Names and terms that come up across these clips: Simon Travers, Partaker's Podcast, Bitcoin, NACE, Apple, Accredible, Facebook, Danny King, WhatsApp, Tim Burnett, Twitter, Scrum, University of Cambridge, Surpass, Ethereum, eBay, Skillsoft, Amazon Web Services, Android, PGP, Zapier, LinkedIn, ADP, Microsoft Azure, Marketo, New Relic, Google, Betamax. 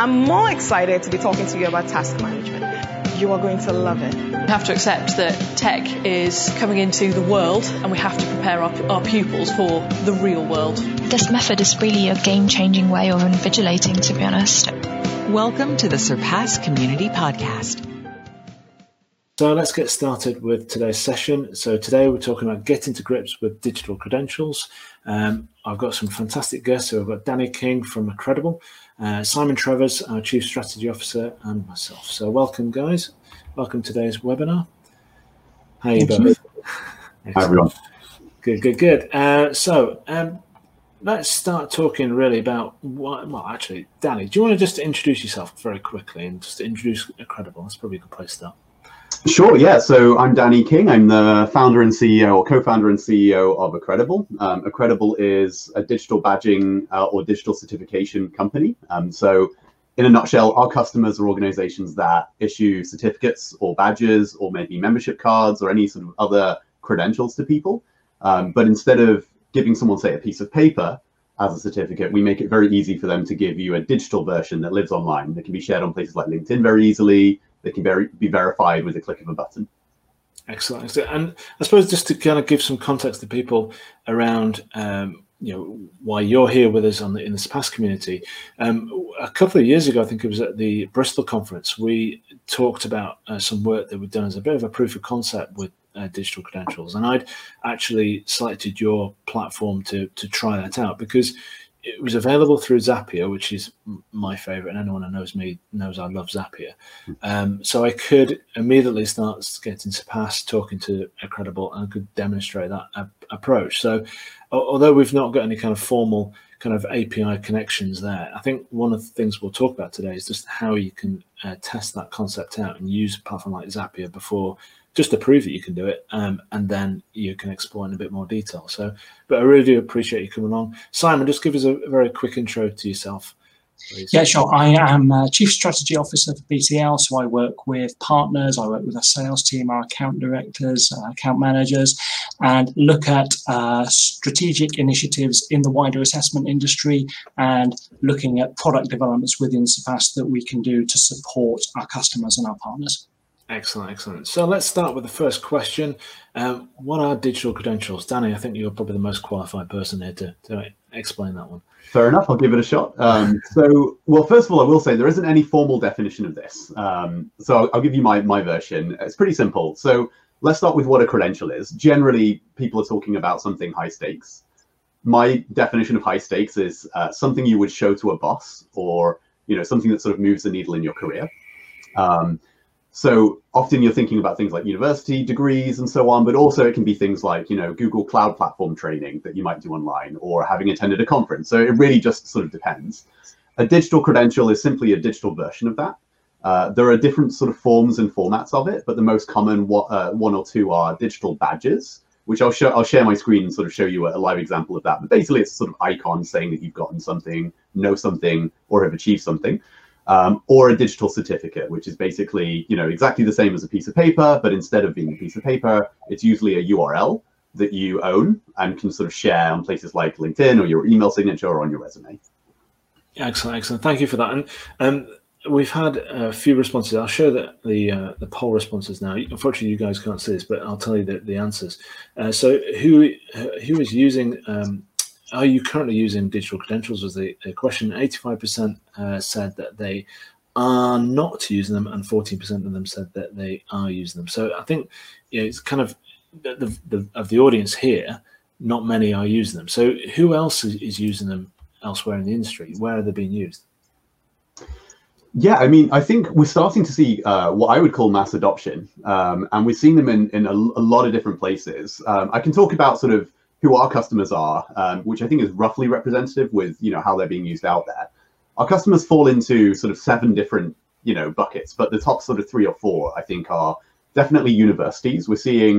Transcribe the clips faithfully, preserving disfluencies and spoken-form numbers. I'm more excited to be talking to you about task management. You are going to love it. We have to accept that tech is coming into the world and we have to prepare our, our pupils for the real world. This method is really a game-changing way of invigilating, to be honest. Welcome to the Surpass Community Podcast. So let's get started with today's session. So today we're talking about getting to grips with digital credentials. Um, I've got some fantastic guests. So I've got Danny King from Accredible, uh, Simon Travers, our Chief Strategy Officer, and myself. So welcome, guys. Welcome to today's webinar. How are you both? Hi, everyone. Good, good, good. Uh, so um, let's start talking really about what, well, actually, Danny, do you want to just introduce yourself very quickly and just introduce Accredible? That's probably a good place to start. Sure, yeah. So I'm Danny King. I'm the founder and C E O, or co-founder and C E O of Accredible. Um, Accredible is a digital badging uh, or digital certification company. Um, so in a nutshell, our customers are organizations that issue certificates or badges or maybe membership cards or any sort of other credentials to people. Um, but instead of giving someone, say, a piece of paper as a certificate, we make it very easy for them to give you a digital version that lives online, that can be shared on places like LinkedIn very easily. They can ver- be verified with a click of a button. Excellent. And I suppose just to kind of give some context to people around, um, you know, why you're here with us on the, in the Surpass community. Um, a couple of years ago, I think it was at the Bristol conference, we talked about uh, some work that we'd done as a bit of a proof of concept with Uh, digital credentials, and I'd actually selected your platform to to try that out because it was available through Zapier, which is my favorite, and anyone who knows me knows I love Zapier. Um, so I could immediately start getting Surpass talking to Accredible, and I could demonstrate that uh, approach. So although we've not got any kind of formal kind of A P I connections there, I think one of the things we'll talk about today is just how you can uh, test that concept out and use a platform like Zapier before, just to prove that you can do it, um, and then you can explore in a bit more detail. So, but I really do appreciate you coming along. Simon, just give us a very quick intro to yourself, please. Yeah, sure. I am uh, Chief Strategy Officer for B T L, so I work with partners, I work with our sales team, our account directors, uh, account managers, and look at uh, strategic initiatives in the wider assessment industry and looking at product developments within Surpass that we can do to support our customers and our partners. Excellent, excellent. So let's start with the first question. Um, what are digital credentials? Danny, I think you're probably the most qualified person here to, to explain that one. Fair enough, I'll give it a shot. Um, so, well, first of all, I will say there isn't any formal definition of this. Um, so I'll, I'll give you my, my version. It's pretty simple. So let's start with what a credential is. Generally, people are talking about something high stakes. My definition of high stakes is uh, something you would show to a boss, or, you know, something that sort of moves the needle in your career. Um, So often you're thinking about things like university degrees and so on, but also it can be things like, you know, Google Cloud Platform training that you might do online, or having attended a conference. So it really just sort of depends. A digital credential is simply a digital version of that. Uh, there are different sort of forms and formats of it, but the most common what, uh, one or two are digital badges, which I'll show. I'll share my screen and sort of show you a live example of that. But basically, it's a sort of icon saying that you've gotten something, know something, or have achieved something. Um, or a digital certificate, which is basically, you know, exactly the same as a piece of paper, but instead of being a piece of paper, it's usually a U R L that you own and can sort of share on places like LinkedIn or your email signature or on your resume. Excellent, excellent. Thank you for that. And um, we've had a few responses. I'll show the the, uh, the poll responses now. Unfortunately, you guys can't see this, but I'll tell you the, the answers. Uh, so who who is using? Um, Are you currently using digital credentials was the question. eighty-five percent uh, said that they are not using them, and fourteen percent of them said that they are using them. So I think, you know, it's kind of the, the, of the audience here, not many are using them. So who else is, is using them elsewhere in the industry? Where are they being used? Yeah, I mean, I think we're starting to see uh, what I would call mass adoption, um, and we're seeing them in, in a, a lot of different places. Um, I can talk about sort of who our customers are, um, which I think is roughly representative with, you know, how they're being used out there. Our customers fall into sort of seven different, you know, buckets, but the top sort of three or four, I think, are definitely universities. We're seeing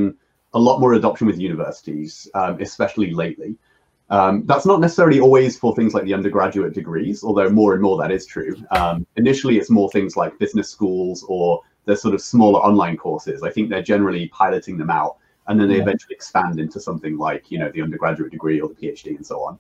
a lot more adoption with universities, um, especially lately. Um, that's not necessarily always for things like the undergraduate degrees, although more and more that is true. Um, initially, it's more things like business schools or the sort of smaller online courses. I think they're generally piloting them out, and then they eventually expand into something like, you know, the undergraduate degree or the PhD and so on.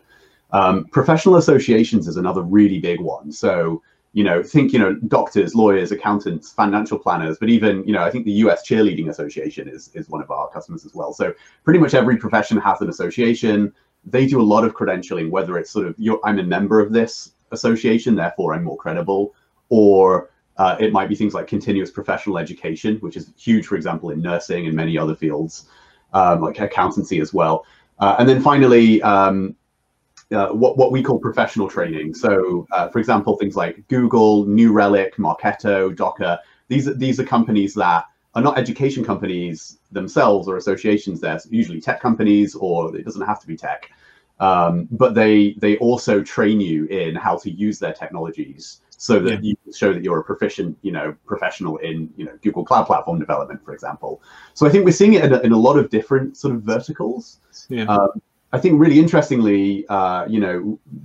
Um, professional associations is another really big one. So you know, think, you know, doctors, lawyers, accountants, financial planners, but even, you know, I think the U S Cheerleading Association is, is one of our customers as well. So pretty much every profession has an association. They do a lot of credentialing, whether it's sort of, you're, I'm a member of this association, therefore I'm more credible, or uh, it might be things like continuous professional education, which is huge, for example, in nursing and many other fields, um, like accountancy as well. Uh, and then finally, um, Uh, what, what we call professional training. So, uh, for example, things like Google, New Relic, Marketo, Docker, these, these are companies that are not education companies themselves or associations. They're usually tech companies, or it doesn't have to be tech, um, but they, they also train you in how to use their technologies so that yeah. you show that you're a proficient, you know, professional in, you know, Google Cloud Platform development, for example. So I think we're seeing it in a, in a lot of different sort of verticals. Yeah. Um, I think really interestingly, uh, you know,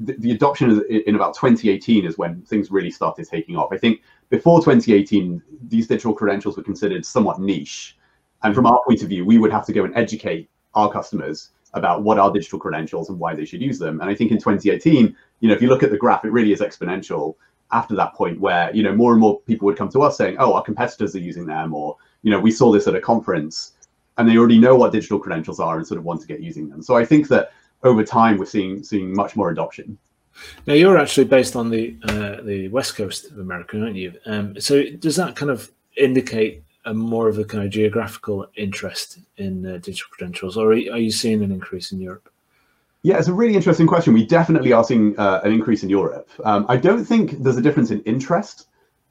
the, the adoption in about twenty eighteen is when things really started taking off. I think before twenty eighteen, these digital credentials were considered somewhat niche. And from our point of view, we would have to go and educate our customers about what are digital credentials and why they should use them. And I think in twenty eighteen, you know, if you look at the graph, it really is exponential after that point where, you know, more and more people would come to us saying, oh, our competitors are using them, or, you know, we saw this at a conference, and they already know what digital credentials are and sort of want to get using them. So I think that over time, we're seeing seeing much more adoption. Now, you're actually based on the uh, the West Coast of America, aren't you? Um, so does that kind of indicate a more of a kind of geographical interest in uh, digital credentials, or are you seeing an increase in Europe? Yeah, it's a really interesting question. We definitely are seeing uh, an increase in Europe. Um, I don't think there's a difference in interest.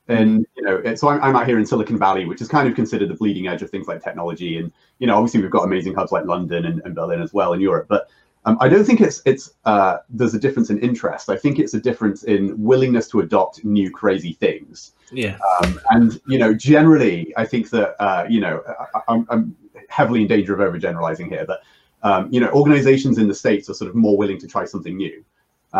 And, you know, it, so I'm, I'm out here in Silicon Valley, which is kind of considered the bleeding edge of things like technology. And, you know, obviously we've got amazing hubs like London and, and Berlin as well in Europe. But um, I don't think it's it's uh, there's a difference in interest. I think it's a difference in willingness to adopt new crazy things. Yeah. Um, and, you know, generally, I think that, uh, you know, I, I'm, I'm heavily in danger of overgeneralizing here. But, um, you know, organizations in the States are sort of more willing to try something new.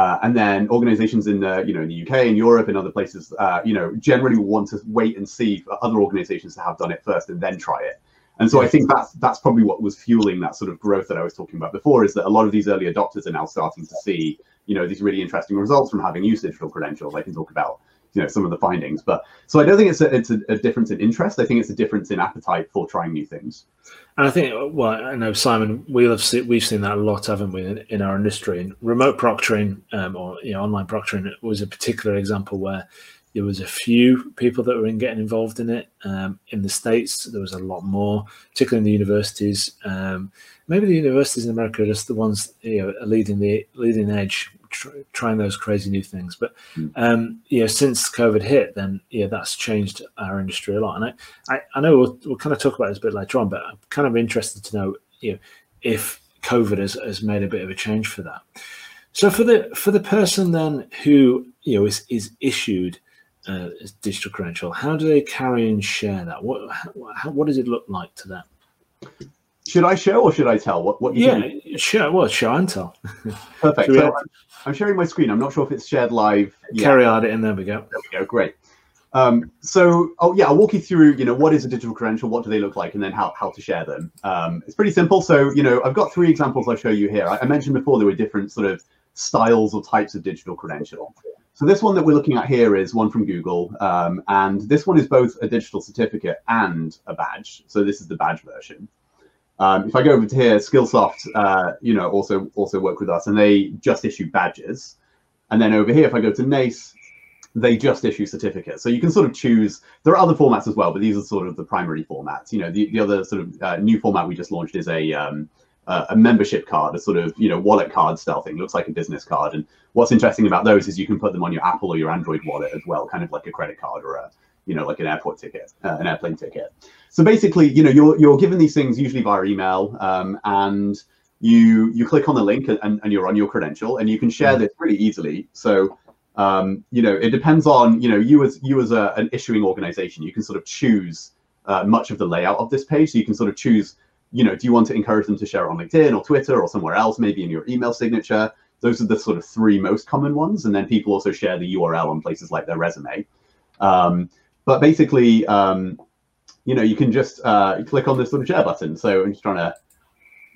Uh, and then organizations in the, you know, in the U K and Europe and other places, uh, you know, generally want to wait and see for other organizations that have done it first and then try it. And so I think that's, that's probably what was fueling that sort of growth that I was talking about before, is that a lot of these early adopters are now starting to see, you know, these really interesting results from having used digital credentials. I can talk about, you know, some of the findings. But so I don't think it's a, it's a, a difference in interest. I think it's a difference in appetite for trying new things. And I think, well, I know, Simon, we'll have seen, we've seen that a lot, haven't we, in, in our industry? And remote proctoring um, or you know, online proctoring was a particular example where there was a few people that were in getting involved in it. Um, in the States, there was a lot more, particularly in the universities. Um, maybe the universities in America are just the ones, you know, leading the leading edge, tr trying those crazy new things. But um, you know, since COVID hit, then yeah, that's changed our industry a lot. And I, I, I know we'll, we'll kind of talk about this a bit later on, but I'm kind of interested to know, you know, if COVID has, has made a bit of a change for that. So for the for the person then who, you know, is is issued Uh, digital credential, how do they carry and share that? What how, what does it look like to them? Should I show or should I tell? What what? Yeah, doing? Share. Well, show and tell. Perfect. So I'm, I'm sharing my screen. I'm not sure if it's shared live. Carry on it, and there we go. There we go. Great. Um, so, oh yeah, I'll walk you through. You know, what is a digital credential? What do they look like? And then how how to share them? Um, it's pretty simple. So, you know, I've got three examples I'll show you here. I, I mentioned before there were different sort of styles or types of digital credential. So this one that we're looking at here is one from Google, um, and this one is both a digital certificate and a badge. So this is the badge version. Um, if I go over to here, Skillsoft, uh, you know, also also work with us, and they just issue badges. And then over here, if I go to NACE, they just issue certificates. So you can sort of choose. There are other formats as well, but these are sort of the primary formats. You know, the, the other sort of uh, new format we just launched is a um, Uh, a membership card, a sort of, you know, wallet card style thing, looks like a business card. And what's interesting about those is you can put them on your Apple or your Android wallet as well, kind of like a credit card or a, you know, like an airport ticket, uh, an airplane ticket. So basically, you know, you're you're given these things usually via email, um, and you you click on the link and, and you're on your credential, and you can share this really easily. So, um, you know, it depends on, you know, you as you as a, an issuing organization, you can sort of choose uh, much of the layout of this page. So you can sort of choose, you know, do you want to encourage them to share it on LinkedIn or Twitter or somewhere else, maybe in your email signature? Those are the sort of three most common ones. And then people also share the U R L on places like their resume. Um, but basically, um, you know, you can just uh, click on this sort of share button. So I'm just trying to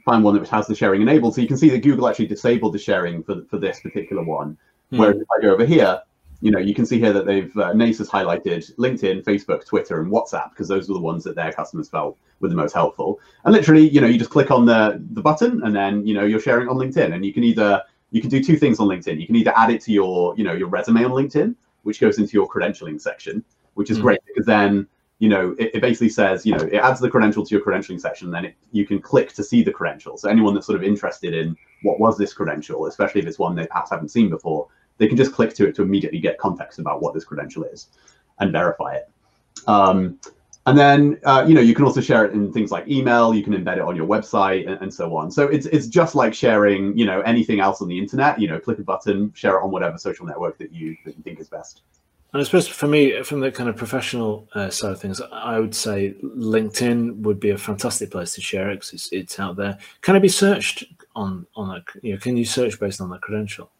find one that has the sharing enabled. So you can see that Google actually disabled the sharing for, for this particular one. Hmm. Whereas if I go over here, you know, you can see here that they've uh, NACE has highlighted LinkedIn, Facebook, Twitter, and WhatsApp, because those were the ones that their customers felt were the most helpful. And literally, you know, you just click on the the button, and then you know you're sharing on LinkedIn. And you can either you can do two things on LinkedIn. You can either add it to your you know your resume on LinkedIn, which goes into your credentialing section, which is mm. great, because then you know it, it basically says you know it adds the credential to your credentialing section, and then it, you can click to see the credential. So anyone that's sort of interested in what was this credential, especially if it's one they perhaps haven't seen before, they can just click to it to immediately get context about what this credential is and verify it. Um, and then, uh, you know, you can also share it in things like email, you can embed it on your website and, and so on. So it's it's just like sharing, you know, anything else on the internet. You know, click a button, share it on whatever social network that you, that you think is best. And I suppose for me, from the kind of professional uh, side of things, I would say LinkedIn would be a fantastic place to share it, because it's, it's out there. Can it be searched on, on that, you know, can you search based on that credential?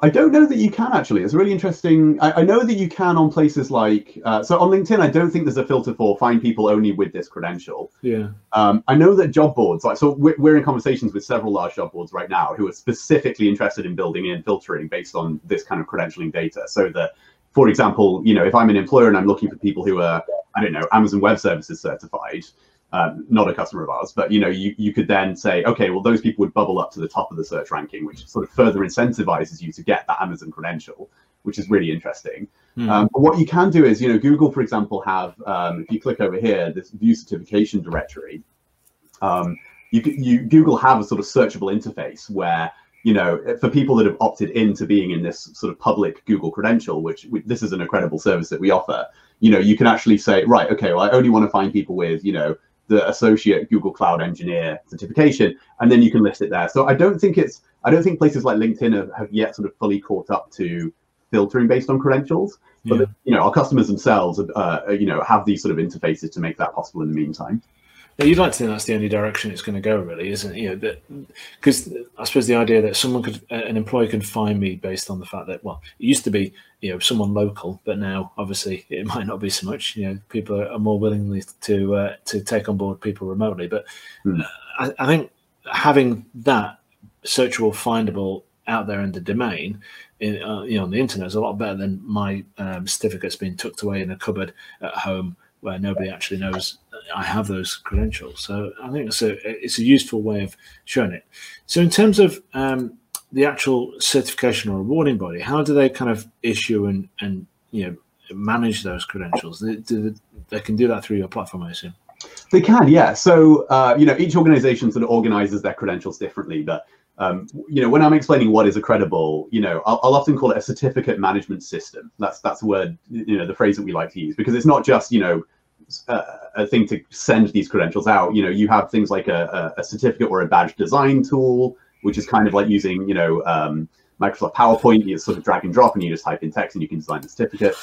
I don't know that you can, actually. It's really interesting. I, I know that you can on places like, uh, so on LinkedIn, I don't think there's a filter for find people only with this credential. Yeah. Um, I know that job boards, like, so we're, we're in conversations with several large job boards right now who are specifically interested in building in filtering based on this kind of credentialing data. So that, for example, you know, if I'm an employer and I'm looking for people who are, I don't know, Amazon Web Services certified, Um, not a customer of ours, but you know, you, you could then say, okay, well, those people would bubble up to the top of the search ranking, which sort of further incentivizes you to get that Amazon credential, which is really interesting. Mm. Um, but what you can do is, you know, Google, for example, have, um, if you click over here, this view certification directory, um, you, you Google have a sort of searchable interface where, you know, for people that have opted into being in this sort of public Google credential, which, which this is an incredible service that we offer, you know, you can actually say, right, okay, well, I only want to find people with, you know, the associate Google Cloud Engineer certification, and then you can list it there. So I don't think it's, I don't think places like LinkedIn have, have yet sort of fully caught up to filtering based on credentials, but yeah. you know, our customers themselves, uh, you know, have these sort of interfaces to make that possible in the meantime. Now, you'd like to think that's the only direction it's going to go, really, isn't it? You know, that, because I suppose the idea that someone could, an employer can find me based on the fact that, well, it used to be, you know, someone local, but now obviously it might not be so much. You know, people are more willingly to uh, to take on board people remotely. But mm. I, I think having that searchable, findable out there in the domain, in, uh, you know, on the internet is a lot better than my um, certificates being tucked away in a cupboard at home, where nobody actually knows I have those credentials. So I think it's a, it's a useful way of showing it. So in terms of um, the actual certification or awarding body, how do they kind of issue and, and you know, manage those credentials? They, do they, they can do that through your platform, I assume? They can, yeah. So, uh, you know, each organization sort of organizes their credentials differently. But, um, you know, when I'm explaining what is Accredible, you know, I'll, I'll often call it a certificate management system. That's, that's the word, you know, the phrase that we like to use, because it's not just, you know, Uh, a thing to send these credentials out. You know, you have things like a, a certificate or a badge design tool, which is kind of like using, you know, um, Microsoft PowerPoint. You sort of drag and drop, and you just type in text, and you can design the certificate.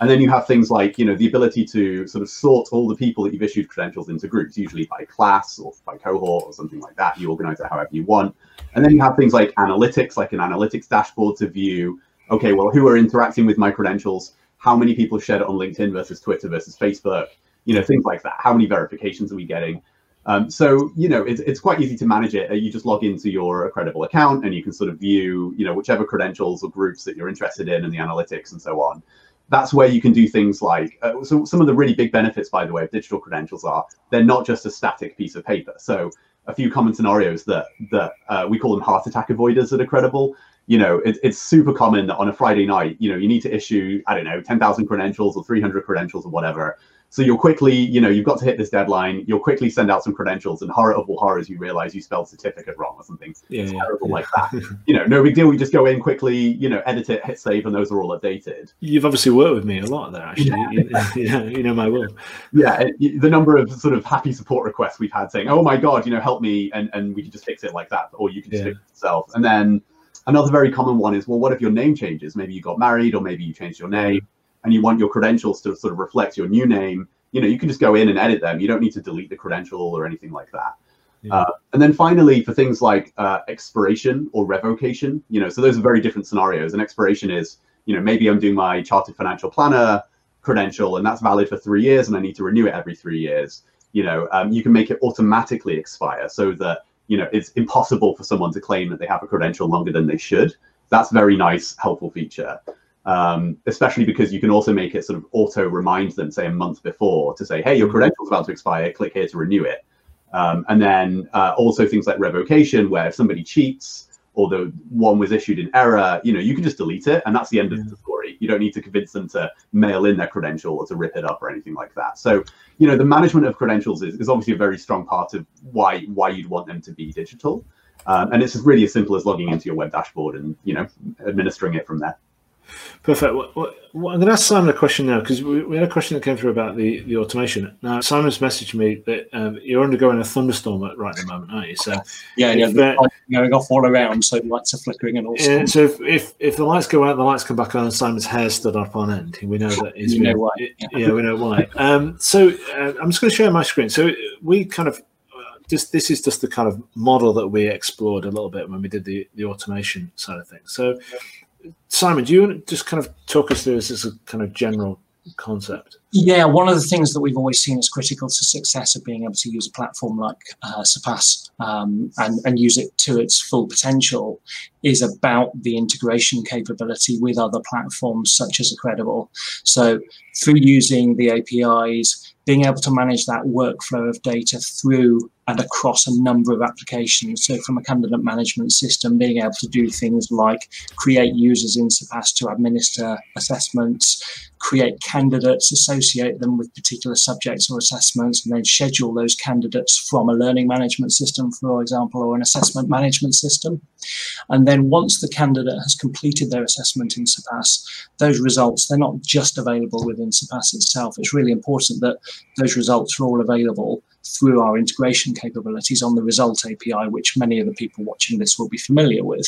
And then you have things like, you know, the ability to sort of sort all the people that you've issued credentials into groups, usually by class or by cohort or something like that. You organize it however you want. And then you have things like analytics, like an analytics dashboard to view, okay, well, who are interacting with my credentials? How many people shared it on LinkedIn versus Twitter versus Facebook? You know, things like that. How many verifications are we getting? Um, so, you know, it's, it's quite easy to manage it. You just log into your Accredible account, and you can sort of view, you know, whichever credentials or groups that you're interested in, and the analytics and so on. That's where you can do things like, uh, so some of the really big benefits, by the way, of digital credentials are they're not just a static piece of paper. So a few common scenarios that, that uh, we call them heart attack avoiders that are Accredible. You know, it, it's super common that on a Friday night, you know, you need to issue, I don't know, ten thousand credentials or three hundred credentials or whatever. So you'll quickly, you know, you've got to hit this deadline. You'll quickly send out some credentials, and horror of all horrors, you realize you spelled certificate wrong or something yeah, terrible yeah. like that. You know, no big deal. We just go in quickly, you know, edit it, hit save, and those are all updated. You've obviously worked with me a lot there, actually. Yeah. You, you, know, you know my work. Yeah, it, the number of sort of happy support requests we've had saying, oh my God, you know, help me, and, and we can just fix it like that, or you can just yeah. fix it yourself. And then another very common one is, well, what if your name changes? Maybe you got married, or maybe you changed your name, and you want your credentials to sort of reflect your new name. You know, you can just go in and edit them. You don't need to delete the credential or anything like that. Yeah. Uh, and then finally, for things like uh, expiration or revocation, you know, so those are very different scenarios. And expiration is, you know, maybe I'm doing my Chartered Financial Planner credential, and that's valid for three years, and I need to renew it every three years. You know, um, you can make it automatically expire so that, you know, it's impossible for someone to claim that they have a credential longer than they should. That's a very nice, helpful feature. um, especially because you can also make it sort of auto remind them, say a month before, to say, hey, your credential's about to expire, click here to renew it. Um, and then uh, also things like revocation, where if somebody cheats, or the one was issued in error, you know, you can just delete it, and that's the end yeah. of the story. You don't need to convince them to mail in their credential or to rip it up or anything like that. So, you know, the management of credentials is, is obviously a very strong part of why why you'd want them to be digital. Um, and it's really as simple as logging into your web dashboard and, you know, administering it from there. Perfect. Well, well, I'm going to ask Simon a question now, because we, we had a question that came through about the, the automation. Now, Simon's messaged me that um, you're undergoing a thunderstorm at, right at the moment, aren't you? So yeah, yeah, the lights are going off all around, so the lights are flickering and all. Yeah, so if, if if the lights go out, the lights come back on, and Simon's hair stood up on end. We know that is. You know why? Yeah. yeah, we know why. Um, so uh, I'm just going to share my screen. So we kind of. Just, this is just the kind of model that we explored a little bit when we did the, the automation side of things. So, Simon, do you want to just kind of talk us through this as a kind of general concept? Yeah, one of the things that we've always seen as critical to success of being able to use a platform like uh, Surpass um, and, and use it to its full potential is about the integration capability with other platforms such as Accredible. So through using the A P Is, being able to manage that workflow of data through and across a number of applications. So from a candidate management system, being able to do things like create users in Surpass to administer assessments, create candidates, associate them with particular subjects or assessments, and then schedule those candidates from a learning management system, for example, or an assessment management system. And then once the candidate has completed their assessment in Surpass, those results, they're not just available within Surpass itself. It's really important that those results are all available through our integration capabilities on the result A P I, which many of the people watching this will be familiar with.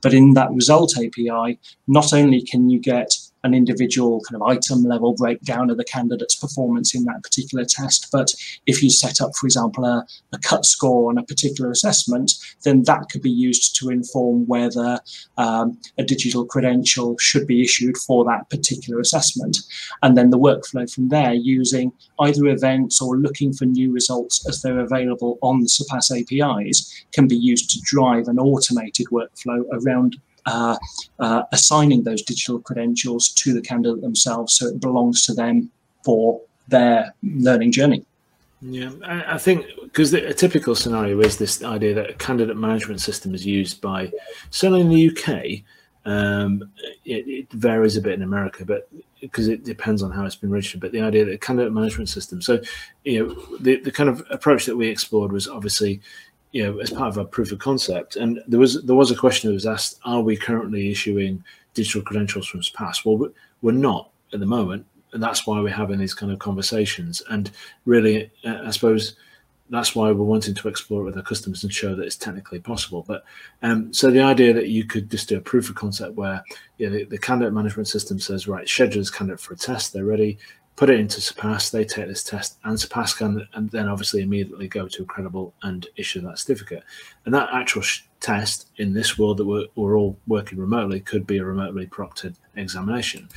But in that result A P I, not only can you get an individual kind of item level breakdown of the candidate's performance in that particular test, but if you set up, for example, a, a cut score on a particular assessment, then that could be used to inform whether um, a digital credential should be issued for that particular assessment. And then the workflow from there, using either events or looking for new results as they're available on the Surpass A P Is, can be used to drive an automated workflow around Uh, uh, assigning those digital credentials to the candidate themselves, so it belongs to them for their learning journey. Yeah, I, I think because a typical scenario is this idea that a candidate management system is used by, certainly in the U K, um, it, it varies a bit in America, but because it depends on how it's been registered, but the idea that a candidate management system, so you know, the, the kind of approach that we explored was obviously, you know, as part of our proof of concept, and there was there was a question that was asked: are we currently issuing digital credentials from Surpass? Well, we're not at the moment, and that's why we're having these kind of conversations. And really, uh, I suppose that's why we're wanting to explore it with our customers and show that it's technically possible. But um, so the idea that you could just do a proof of concept where, you know, the, the candidate management system says, right, schedule this candidate for a test, they're ready. Put it into Surpass, they take this test, and Surpass can and then obviously immediately go to Accredible and issue that certificate. And that actual test in this world that we're, we're all working remotely could be a remotely proctored examination.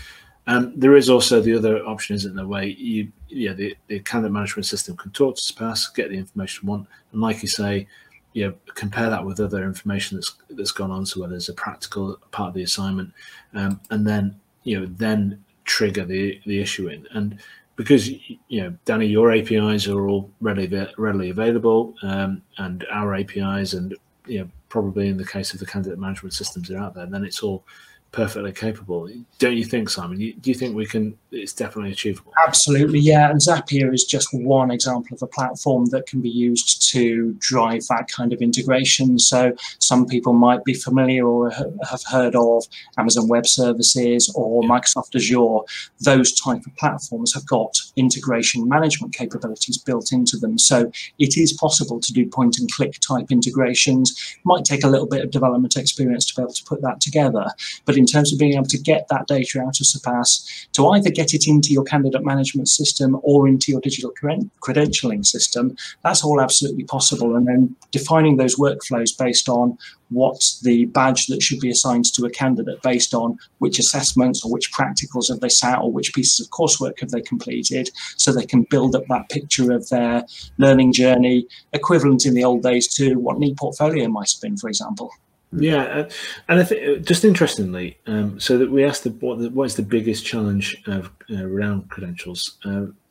Um, there is also the other option, isn't there, where you, yeah, the, the candidate management system can talk to Surpass, get the information you want, and like you say, yeah, compare that with other information that's that's gone on, so whether there's a practical part of the assignment, um, and then, you know, then trigger the the issue in. And because, you know, Danny, your A P Is are all readily readily available, um, and our A P Is, and you know, probably in the case of the candidate management systems that are out there, then it's all perfectly capable, don't you think, Simon? Do you think we can? It's definitely achievable. Absolutely, yeah. And Zapier is just one example of a platform that can be used to drive that kind of integration. So some people might be familiar or have heard of Amazon Web Services or yeah. Microsoft Azure. Those type of platforms have got integration management capabilities built into them. So it is possible to do point and click type integrations. Might take a little bit of development experience to be able to put that together, but in terms of being able to get that data out of Surpass, to either get it into your candidate management system or into your digital credentialing system, that's all absolutely possible. And then defining those workflows based on what's the badge that should be assigned to a candidate based on which assessments or which practicals have they sat or which pieces of coursework have they completed, so they can build up that picture of their learning journey, equivalent in the old days to what an e-portfolio might have been, for example. Yeah, and I think just interestingly, um, so that we asked the, what, the, what is the biggest challenge of, uh, around credentials?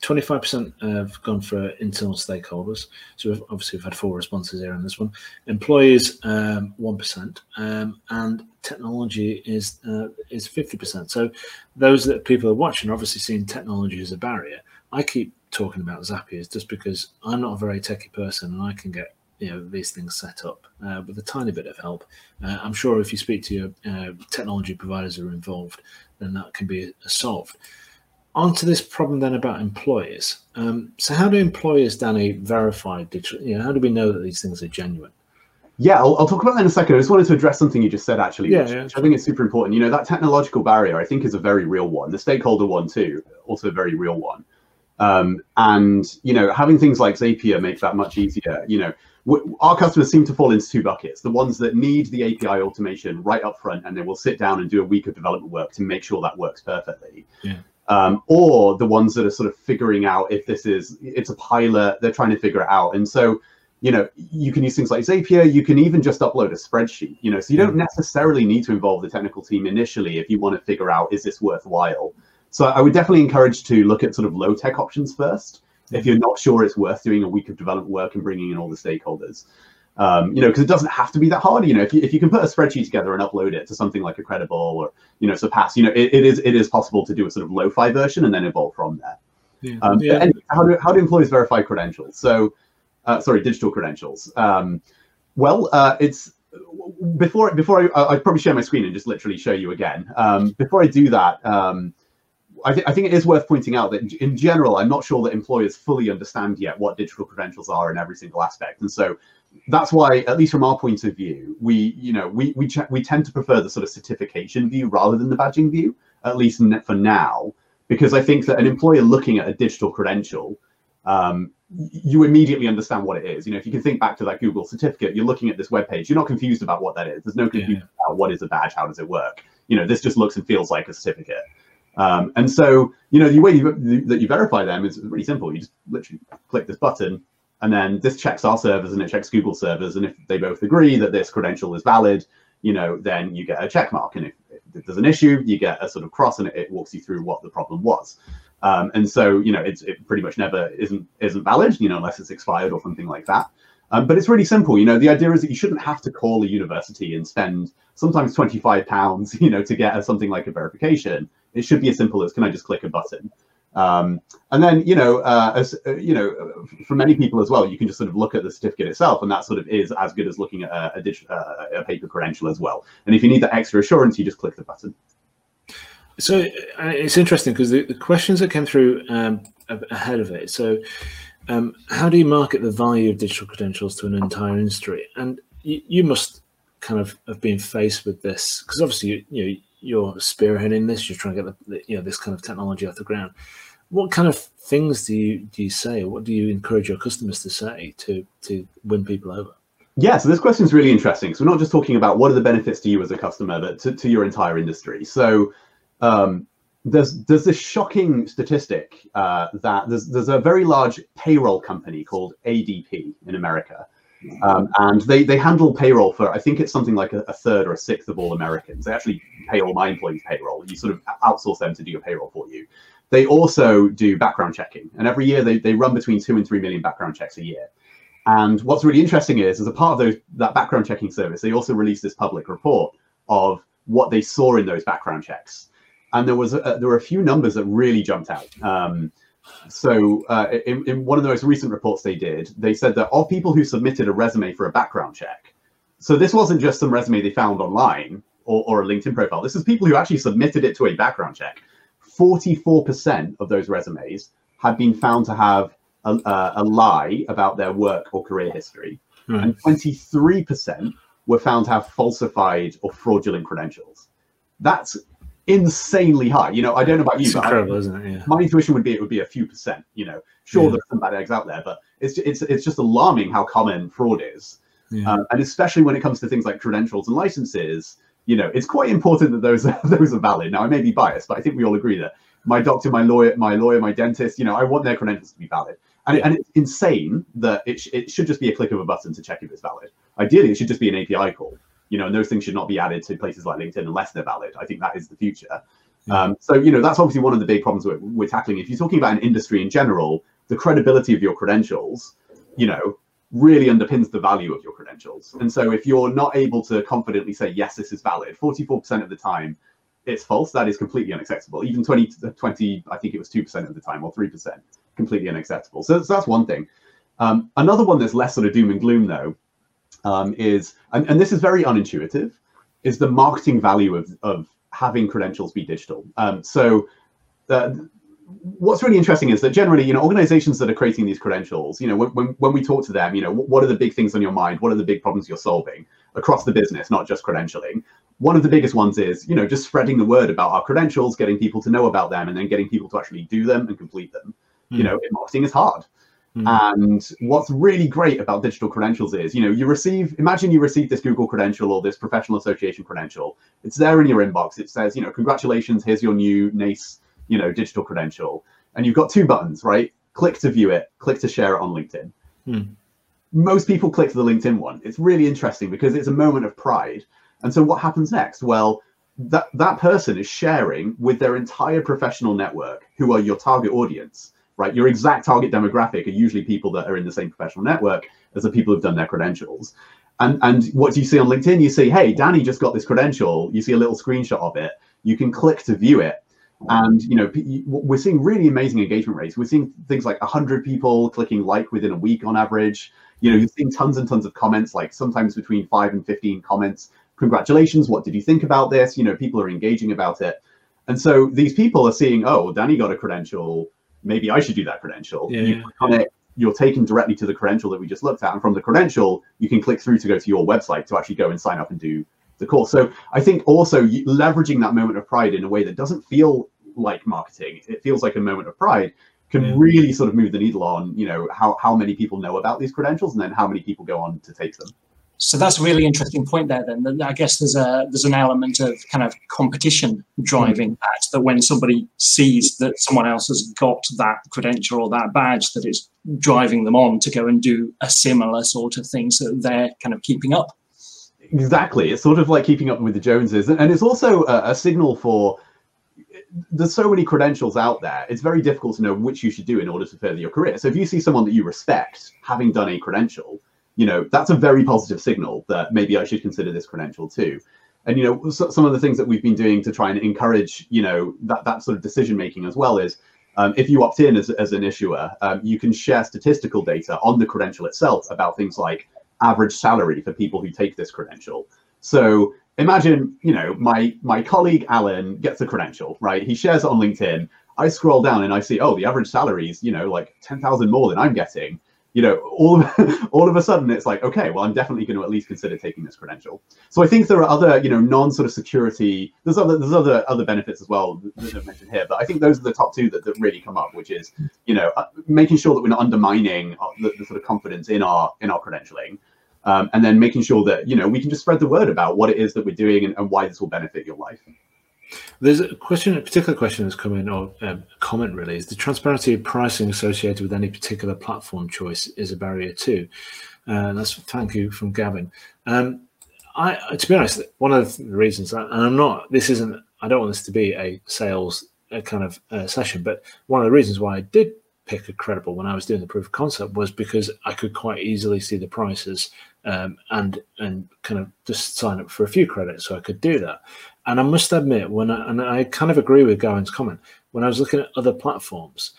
twenty-five percent uh, have gone for internal stakeholders. So we've, obviously we've had four responses here on this one. Employees, um, one percent, um, and technology is uh, is fifty percent. So those that people are watching are obviously seeing technology as a barrier. I keep talking about Zapier just because I'm not a very techie person and I can get, you know, these things set up uh, with a tiny bit of help. Uh, I'm sure if you speak to your uh, technology providers who are involved, then that can be solved. On to this problem then about employers. Um, so how do employers, Danny, verify digital? You know, how do we know that these things are genuine? Yeah, I'll, I'll talk about that in a second. I just wanted to address something you just said, actually, yeah, which, yeah. which I think is super important. You know, that technological barrier, I think, is a very real one. The stakeholder one, too, also a very real one. Um, and, you know, having things like Zapier makes that much easier. You know, our customers seem to fall into two buckets, the ones that need the A P I automation right up front, and they will sit down and do a week of development work to make sure that works perfectly. Yeah. Um, or the ones that are sort of figuring out if this is, it's a pilot, they're trying to figure it out. And so, you know, you can use things like Zapier, you can even just upload a spreadsheet, you know, so you don't necessarily need to involve the technical team initially if you want to figure out, is this worthwhile? So I would definitely encourage to look at sort of low tech options first, if you're not sure it's worth doing a week of development work and bringing in all the stakeholders, um, you know, because it doesn't have to be that hard. You know, if you, if you can put a spreadsheet together and upload it to something like Accredible or, you know, Surpass, you know, it, it is it is possible to do a sort of lo-fi version and then evolve from there. Yeah. Um, yeah. Anyway, how do how do employees verify credentials? So, uh, sorry, digital credentials. Um, well, uh, it's before before I I'd probably share my screen and just literally show you again. Um, before I do that. Um, I, th I think it is worth pointing out that in, in general, I'm not sure that employers fully understand yet what digital credentials are in every single aspect. And so that's why, at least from our point of view, we, you know, we, we, we tend to prefer the sort of certification view rather than the badging view, at least for now, because I think that an employer looking at a digital credential, um, you immediately understand what it is. You know, if you can think back to that Google certificate, you're looking at this web page, you're not confused about what that is. There's no confusion yeah. about what is a badge, how does it work? You know, this just looks and feels like a certificate. Um, and so, you know, the way you, that you verify them is really simple. You just literally click this button and then this checks our servers and it checks Google servers. And if they both agree that this credential is valid, you know, then you get a check mark. And if, if there's an issue, you get a sort of cross and it, it walks you through what the problem was. Um, and so, you know, it's, it pretty much never isn't, isn't valid, you know, unless it's expired or something like that. Um, but it's really simple. You know, the idea is that you shouldn't have to call a university and spend sometimes twenty-five pounds, you know, to get a, something like a verification. It should be as simple as, can I just click a button? Um, and then, you know, uh, as, uh, you know, for many people as well, you can just sort of look at the certificate itself, and that sort of is as good as looking at a, a, digital, uh, a paper credential as well. And if you need that extra assurance, you just click the button. So uh, it's interesting because the, the questions that came through um, ahead of it. So um, how do you market the value of digital credentials to an entire industry? And you, you must kind of have been faced with this because obviously, you, you know, you're spearheading this, you're trying to get the, you know, this kind of technology off the ground. What kind of things do you do you say? What do you encourage your customers to say to to win people over? Yeah, so this question is really interesting. So we're not just talking about what are the benefits to you as a customer, but to, to your entire industry. So um, there's there's this shocking statistic uh, that there's there's a very large payroll company called A D P in America. Um, and they, they handle payroll for, I think it's something like a, a third or a sixth of all Americans. They actually pay all my employees payroll. You sort of outsource them to do your payroll for you. They also do background checking. And every year they, they run between two and three million background checks a year. And what's really interesting is, as a part of those, that background checking service, they also released this public report of what they saw in those background checks. And there, was a, there were a few numbers that really jumped out. Um, So uh, in, in one of the most recent reports they did, they said that of people who submitted a resume for a background check, so this wasn't just some resume they found online or, or a LinkedIn profile. This is people who actually submitted it to a background check. forty-four percent of those resumes had been found to have a, a, a lie about their work or career history. Mm-hmm. And twenty-three percent were found to have falsified or fraudulent credentials. That's insanely high. You know, I don't know about you, it's but incredible, I, isn't it? Yeah. My intuition would be it would be a few percent. You know, sure, yeah. There's some bad eggs out there, but it's it's it's just alarming how common fraud is, yeah. um, and especially when it comes to things like credentials and licenses. You know, it's quite important that those are, those are valid. Now, I may be biased, but I think we all agree that my doctor, my lawyer, my lawyer, my dentist. You know, I want their credentials to be valid, and yeah. and it's insane that it sh it should just be a click of a button to check if it's valid. Ideally, it should just be an A P I call. you know, and those things should not be added to places like LinkedIn unless they're valid. I think that is the future. Yeah. Um, so, you know, that's obviously one of the big problems we're, we're tackling. If you're talking about an industry in general, the credibility of your credentials, you know, really underpins the value of your credentials. And so if you're not able to confidently say, yes, this is valid, forty-four percent of the time, it's false. That is completely unacceptable. Even twenty, twenty, I think it was two percent of the time, or three percent, completely unacceptable. So, so that's one thing. Um, another one that's less sort of doom and gloom, though, um, is, and, and this is very unintuitive, is the marketing value of, of having credentials be digital. Um, so uh, what's really interesting is that generally, you know, organizations that are creating these credentials, you know, when, when we talk to them, you know, what are the big things on your mind? What are the big problems you're solving across the business, not just credentialing? One of the biggest ones is, you know, just spreading the word about our credentials, getting people to know about them, and then getting people to actually do them and complete them. Mm. You know, marketing is hard. Mm. And what's really great about digital credentials is, you know, you receive, imagine you receive this Google credential or this professional association credential. It's there in your inbox. It says, you know, congratulations, here's your new NACE, you know, digital credential. And you've got two buttons, right? Click to view it, click to share it on LinkedIn. Mm. Most people click the LinkedIn one. It's really interesting because it's a moment of pride. And so what happens next? Well, that, that person is sharing with their entire professional network, who are your target audience, right? Your exact target demographic are usually people that are in the same professional network as the people who've done their credentials. And, and what do you see on LinkedIn? You see, hey, Danny just got this credential. You see a little screenshot of it. You can click to view it. And, you know, we're seeing really amazing engagement rates. We're seeing things like one hundred people clicking like within a week on average. You know, you're seeing tons and tons of comments, like sometimes between five and fifteen comments. Congratulations, what did you think about this? You know, people are engaging about it. And so these people are seeing, oh, Danny got a credential, maybe I should do that credential. Yeah, you click on it, you're taken directly to the credential that we just looked at. And from the credential, you can click through to go to your website to actually go and sign up and do the course. So I think also leveraging that moment of pride in a way that doesn't feel like marketing, it feels like a moment of pride, can yeah. really sort of move the needle on, you know, how, how many people know about these credentials and then how many people go on to take them. So that's a really interesting point there. Then I guess there's a there's an element of kind of competition driving mm. that. That when somebody sees that someone else has got that credential or that badge, that it's driving them on to go and do a similar sort of thing. So they're kind of keeping up. Exactly. It's sort of like keeping up with the Joneses, and it's also a, a signal for. There's so many credentials out there. It's very difficult to know which you should do in order to further your career. So if you see someone that you respect having done a credential, you know, that's a very positive signal that maybe I should consider this credential too. And, you know, so, some of the things that we've been doing to try and encourage, you know, that, that sort of decision making as well is um, if you opt in as, as an issuer, um, you can share statistical data on the credential itself about things like average salary for people who take this credential. So imagine, you know, my, my colleague, Alan, gets a credential, right? He shares it on LinkedIn. I scroll down and I see, oh, the average salary is, you know, like ten thousand more than I'm getting. You know, all of, all of a sudden it's like, okay, well, I'm definitely going to at least consider taking this credential. So I think there are other, you know, non sort of security, there's other, there's other, other benefits as well that I've mentioned here, but I think those are the top two that, that really come up, which is, you know, uh, making sure that we're not undermining our, the, the sort of confidence in our, in our credentialing. Um, and then making sure that, you know, we can just spread the word about what it is that we're doing and, and why this will benefit your life. There's a question, a particular question that's come in, or um, comment really, is the transparency of pricing associated with any particular platform choice is a barrier too. Uh, that's thank you from Gavin. Um, I, to be honest, one of the reasons, and I'm not, this isn't, I don't want this to be a sales uh, kind of uh, session, but one of the reasons why I did pick Accredible when I was doing the proof of concept was because I could quite easily see the prices um, and and kind of just sign up for a few credits, so I could do that. And I must admit, when I, and I kind of agree with Gavin's comment, when I was looking at other platforms,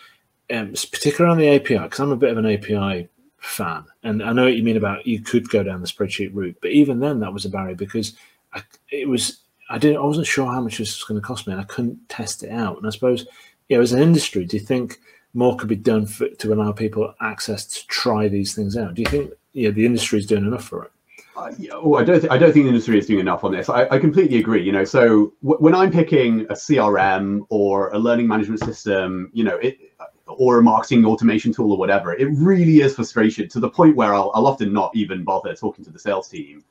um, particularly on the A P I, because I'm a bit of an A P I fan, and I know what you mean about you could go down the spreadsheet route, but even then that was a barrier because I, it was I didn't I wasn't sure how much this was going to cost me, and I couldn't test it out. And I suppose, yeah, as an industry, do you think more could be done for, to allow people access to try these things out? Do you think yeah, the industry is doing enough for it? Uh, yeah, oh, I don't. Th I don't think the industry is doing enough on this. I, I completely agree. You know, so w when I'm picking a C R M or a learning management system, you know, it or a marketing automation tool or whatever, it really is frustration to the point where I'll, I'll often not even bother talking to the sales team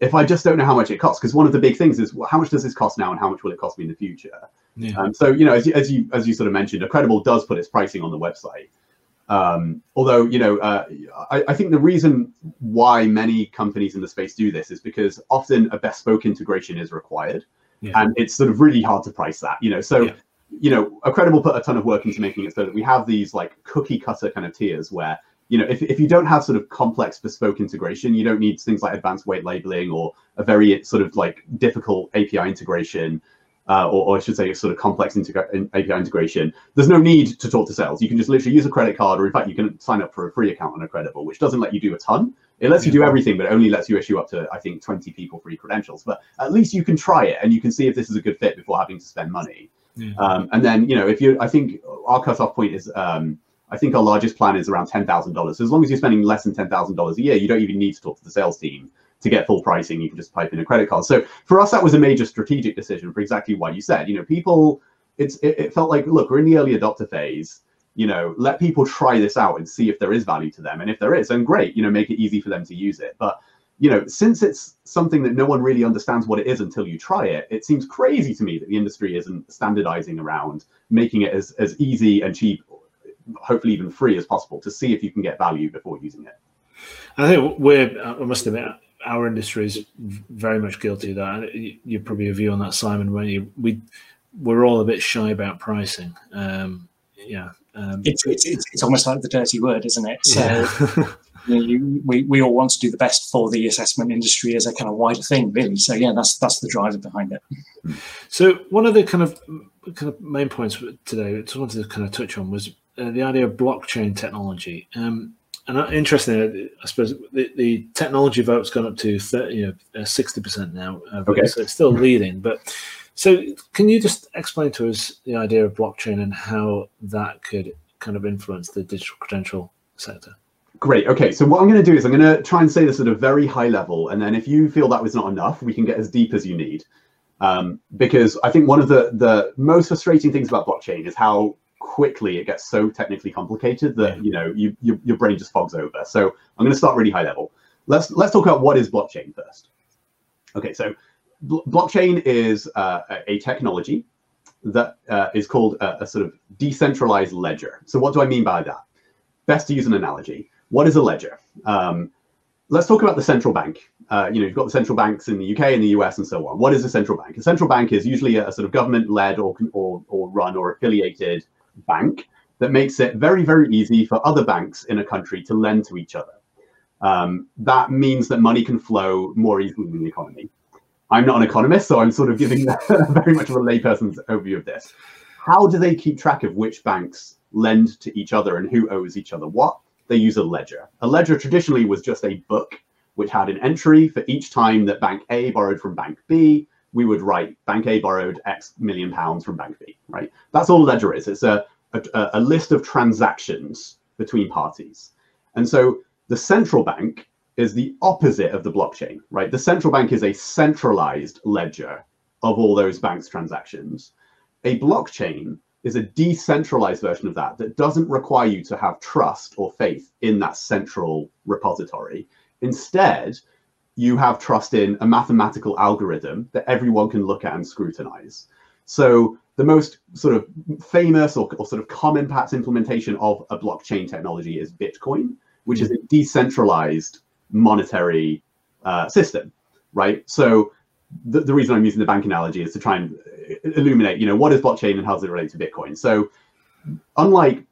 if I just don't know how much it costs. Because one of the big things is, well, how much does this cost now and how much will it cost me in the future? Yeah. Um, so, you know, as you, as you as you sort of mentioned, Accredible does put its pricing on the website. Um, although, you know, uh, I, I think the reason why many companies in the space do this is because often a bespoke integration is required, yeah. and it's sort of really hard to price that, you know. So, yeah. you know, Accredible put a ton of work into making it so that we have these like cookie cutter kind of tiers where, you know, if, if you don't have sort of complex bespoke integration, you don't need things like advanced weight labeling or a very sort of like difficult A P I integration. Uh, or, or I should say a sort of complex integra- A P I integration, there's no need to talk to sales. You can just literally use a credit card, or in fact, you can sign up for a free account on Accredible, which doesn't let you do a ton. It lets you do everything, but it only lets you issue up to, I think, twenty people free credentials. But at least you can try it, and you can see if this is a good fit before having to spend money. Yeah. Um, and then, you know, if you, I think our cutoff point is, um, I think our largest plan is around ten thousand dollars. So as long as you're spending less than ten thousand dollars a year, you don't even need to talk to the sales team. To get full pricing, you can just pipe in a credit card. So for us, that was a major strategic decision for exactly what you said. You know, people, it's it, it felt like, look, we're in the early adopter phase. You know, let people try this out and see if there is value to them. And if there is, then great, you know, make it easy for them to use it. But, you know, since it's something that no one really understands what it is until you try it, it seems crazy to me that the industry isn't standardizing around making it as, as easy and cheap, hopefully even free as possible, to see if you can get value before using it. I think we're, I must admit, our industry is very much guilty of that. You probably have a view on that, Simon, won't you? We, we're all a bit shy about pricing. Um, yeah. Um, it's, it's, it's almost like the dirty word, isn't it? So yeah. you know, you, we, we all want to do the best for the assessment industry as a kind of wider thing, really. So yeah, that's that's the driver behind it. So one of the kind of, kind of main points today, I wanted to kind of touch on, was uh, the idea of blockchain technology. Um, And interestingly, I suppose the, the technology vote's gone up to thirty, you know, sixty percent now, uh, okay. so it's still leading. But so, can you just explain to us the idea of blockchain and how that could kind of influence the digital credential sector? Great. Okay. So what I'm going to do is I'm going to try and say this at a very high level, and then if you feel that was not enough, we can get as deep as you need. Um, because I think one of the the most frustrating things about blockchain is how quickly it gets so technically complicated that you know you, you, your brain just fogs over. So I'm going to start really high level. Let's let's talk about what is blockchain first. Okay, so bl blockchain is uh, a technology that uh, is called a, a sort of decentralized ledger. So what do I mean by that? Best to use an analogy. What is a ledger? Um, let's talk about the central bank. Uh, you know, you've got the central banks in the U K and the U S and so on. What is a central bank? A central bank is usually a, a sort of government-led or or or run or affiliated bank that makes it very, very easy for other banks in a country to lend to each other. Um, that means that money can flow more easily in the economy. I'm not an economist, so I'm sort of giving very much of a layperson's overview of this. How do they keep track of which banks lend to each other and who owes each other what? They use a ledger. A ledger traditionally was just a book which had an entry for each time that Bank A borrowed from Bank B. We would write Bank A borrowed X million pounds from Bank B, right? That's all a ledger is. It's a, a, a list of transactions between parties. And so the central bank is the opposite of the blockchain, right? The central bank is a centralized ledger of all those banks' transactions. A blockchain is a decentralized version of that that doesn't require you to have trust or faith in that central repository. Instead, you have trust in a mathematical algorithm that everyone can look at and scrutinize. So the most sort of famous or, or sort of common perhaps implementation of a blockchain technology is Bitcoin, which is a decentralized monetary uh, system, right? So the, the reason I'm using the bank analogy is to try and illuminate, you know, what is blockchain and how does it relate to Bitcoin? So unlike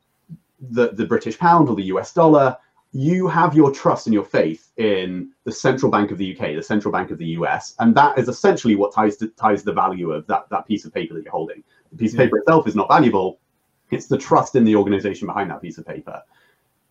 the, the British pound or the U S dollar, you have your trust and your faith in the central bank of the U K, the central bank of the U S, and that is essentially what ties to, ties the value of that, that piece of paper that you're holding. The piece of paper itself is not valuable. It's the trust in the organization behind that piece of paper.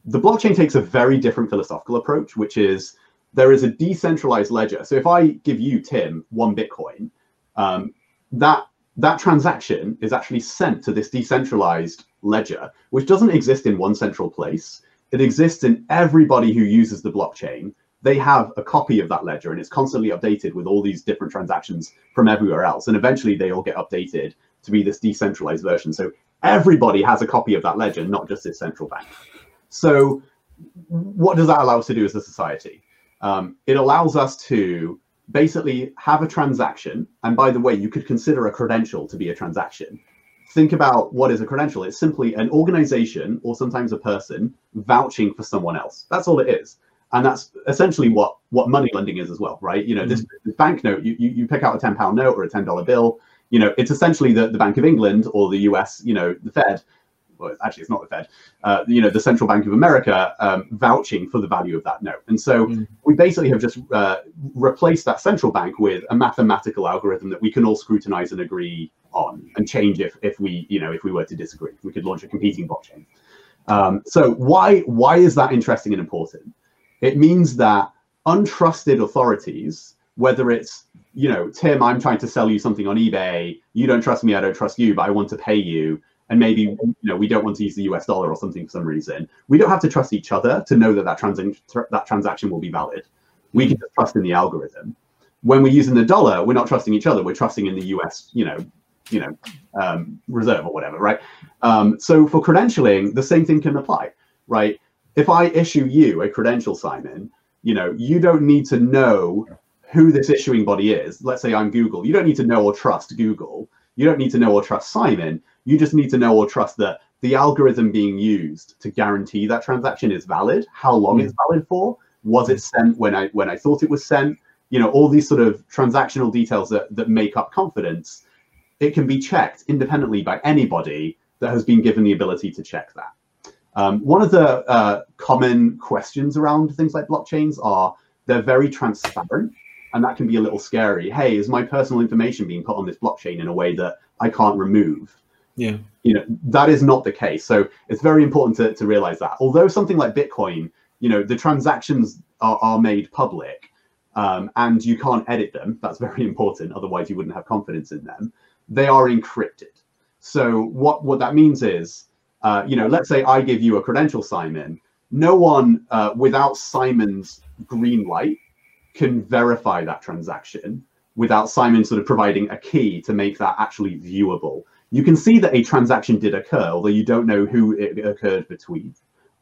The blockchain takes a very different philosophical approach, which is there is a decentralized ledger. So if I give you, Tim, one Bitcoin, um, that that transaction is actually sent to this decentralized ledger, which doesn't exist in one central place. It exists in everybody who uses the blockchain. They have a copy of that ledger and it's constantly updated with all these different transactions from everywhere else. And eventually they all get updated to be this decentralized version. So everybody has a copy of that ledger, not just this central bank. So what does that allow us to do as a society? Um, it allows us to basically have a transaction. And by the way, you could consider a credential to be a transaction. think about what is a credential. It's simply an organization or sometimes a person vouching for someone else. That's all it is. And that's essentially what, what money lending is as well, right? You know, mm-hmm. this banknote, you, you pick out a ten pound note or a ten dollar bill, you know, it's essentially the, the Bank of England or the U S, you know, the Fed, well, actually it's not the Fed, uh, you know, the Central Bank of America um, vouching for the value of that note. And so mm-hmm. we basically have just uh, replaced that central bank with a mathematical algorithm that we can all scrutinize and agree on and change if, if we, you know, if we were to disagree. We could launch a competing blockchain. Um, so why, why is that interesting and important? It means that untrusted authorities, whether it's, you know, Tim, I'm trying to sell you something on eBay, you don't trust me, I don't trust you, but I want to pay you. And maybe, you know, we don't want to use the U S dollar or something for some reason. We don't have to trust each other to know that that, trans that transaction will be valid. We can just trust in the algorithm. When we're using the dollar, we're not trusting each other, we're trusting in the U S, you know, you know, um, reserve or whatever, right? Um, so for credentialing, the same thing can apply, right? If I issue you a credential, Simon, you know, you don't need to know who this issuing body is. Let's say I'm Google. You don't need to know or trust Google. You don't need to know or trust Simon. You just need to know or trust that the algorithm being used to guarantee that transaction is valid, how long mm. it's valid for, was it sent when I when I thought it was sent, you know, all these sort of transactional details that, that make up confidence. It can be checked independently by anybody that has been given the ability to check that. Um, one of the uh, common questions around things like blockchains are they're very transparent, and that can be a little scary. Hey, is my personal information being put on this blockchain in a way that I can't remove? Yeah, you know, that is not the case. So it's very important to, to realize that. Although something like Bitcoin, you know, the transactions are, are made public um, and you can't edit them. That's very important. Otherwise, you wouldn't have confidence in them. They are encrypted. So what, what that means is, Uh, you know, let's say I give you a credential, Simon. No one uh, without Simon's green light can verify that transaction without Simon sort of providing a key to make that actually viewable. You can see that a transaction did occur, although you don't know who it occurred between,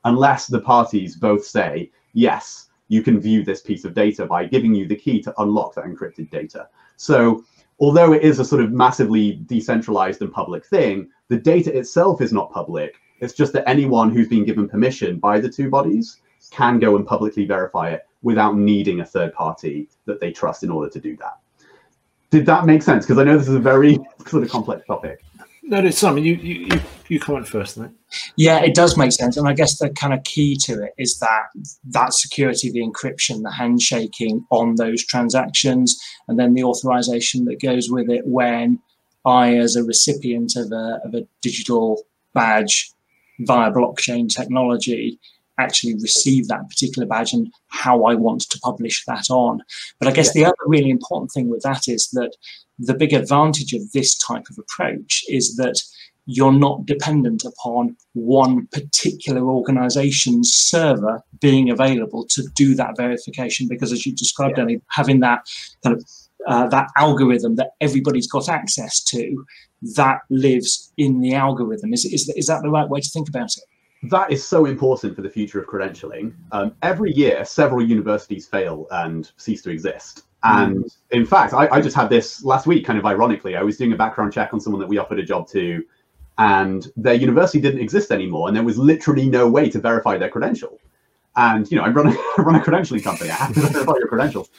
unless the parties both say, yes, you can view this piece of data by giving you the key to unlock that encrypted data. So although it is a sort of massively decentralized and public thing, the data itself is not public. It's just that anyone who's been given permission by the two bodies can go and publicly verify it without needing a third party that they trust in order to do that. Did that make sense? Because I know this is a very sort of complex topic. No, Simon, you, you, you, you comment first, then. Yeah, it does make sense. And I guess the kind of key to it is that that security, the encryption, the handshaking on those transactions, and then the authorization that goes with it when I, as a recipient of a, of a digital badge via blockchain technology, actually receive that particular badge and how I want to publish that on. But I guess yeah. the other really important thing with that is that the big advantage of this type of approach is that you're not dependent upon one particular organization's server being available to do that verification, because as you described, yeah. Danny, having that kind of uh, that algorithm that everybody's got access to, that lives in the algorithm. Is, is, is that the right way to think about it? That is so important for the future of credentialing. Um, every year, several universities fail and cease to exist. And mm. in fact, I, I just had this last week, kind of ironically. I was doing a background check on someone that we offered a job to, and their university didn't exist anymore. And there was literally no way to verify their credential. And, you know, I run a, I run a credentialing company. I have to verify your credentials.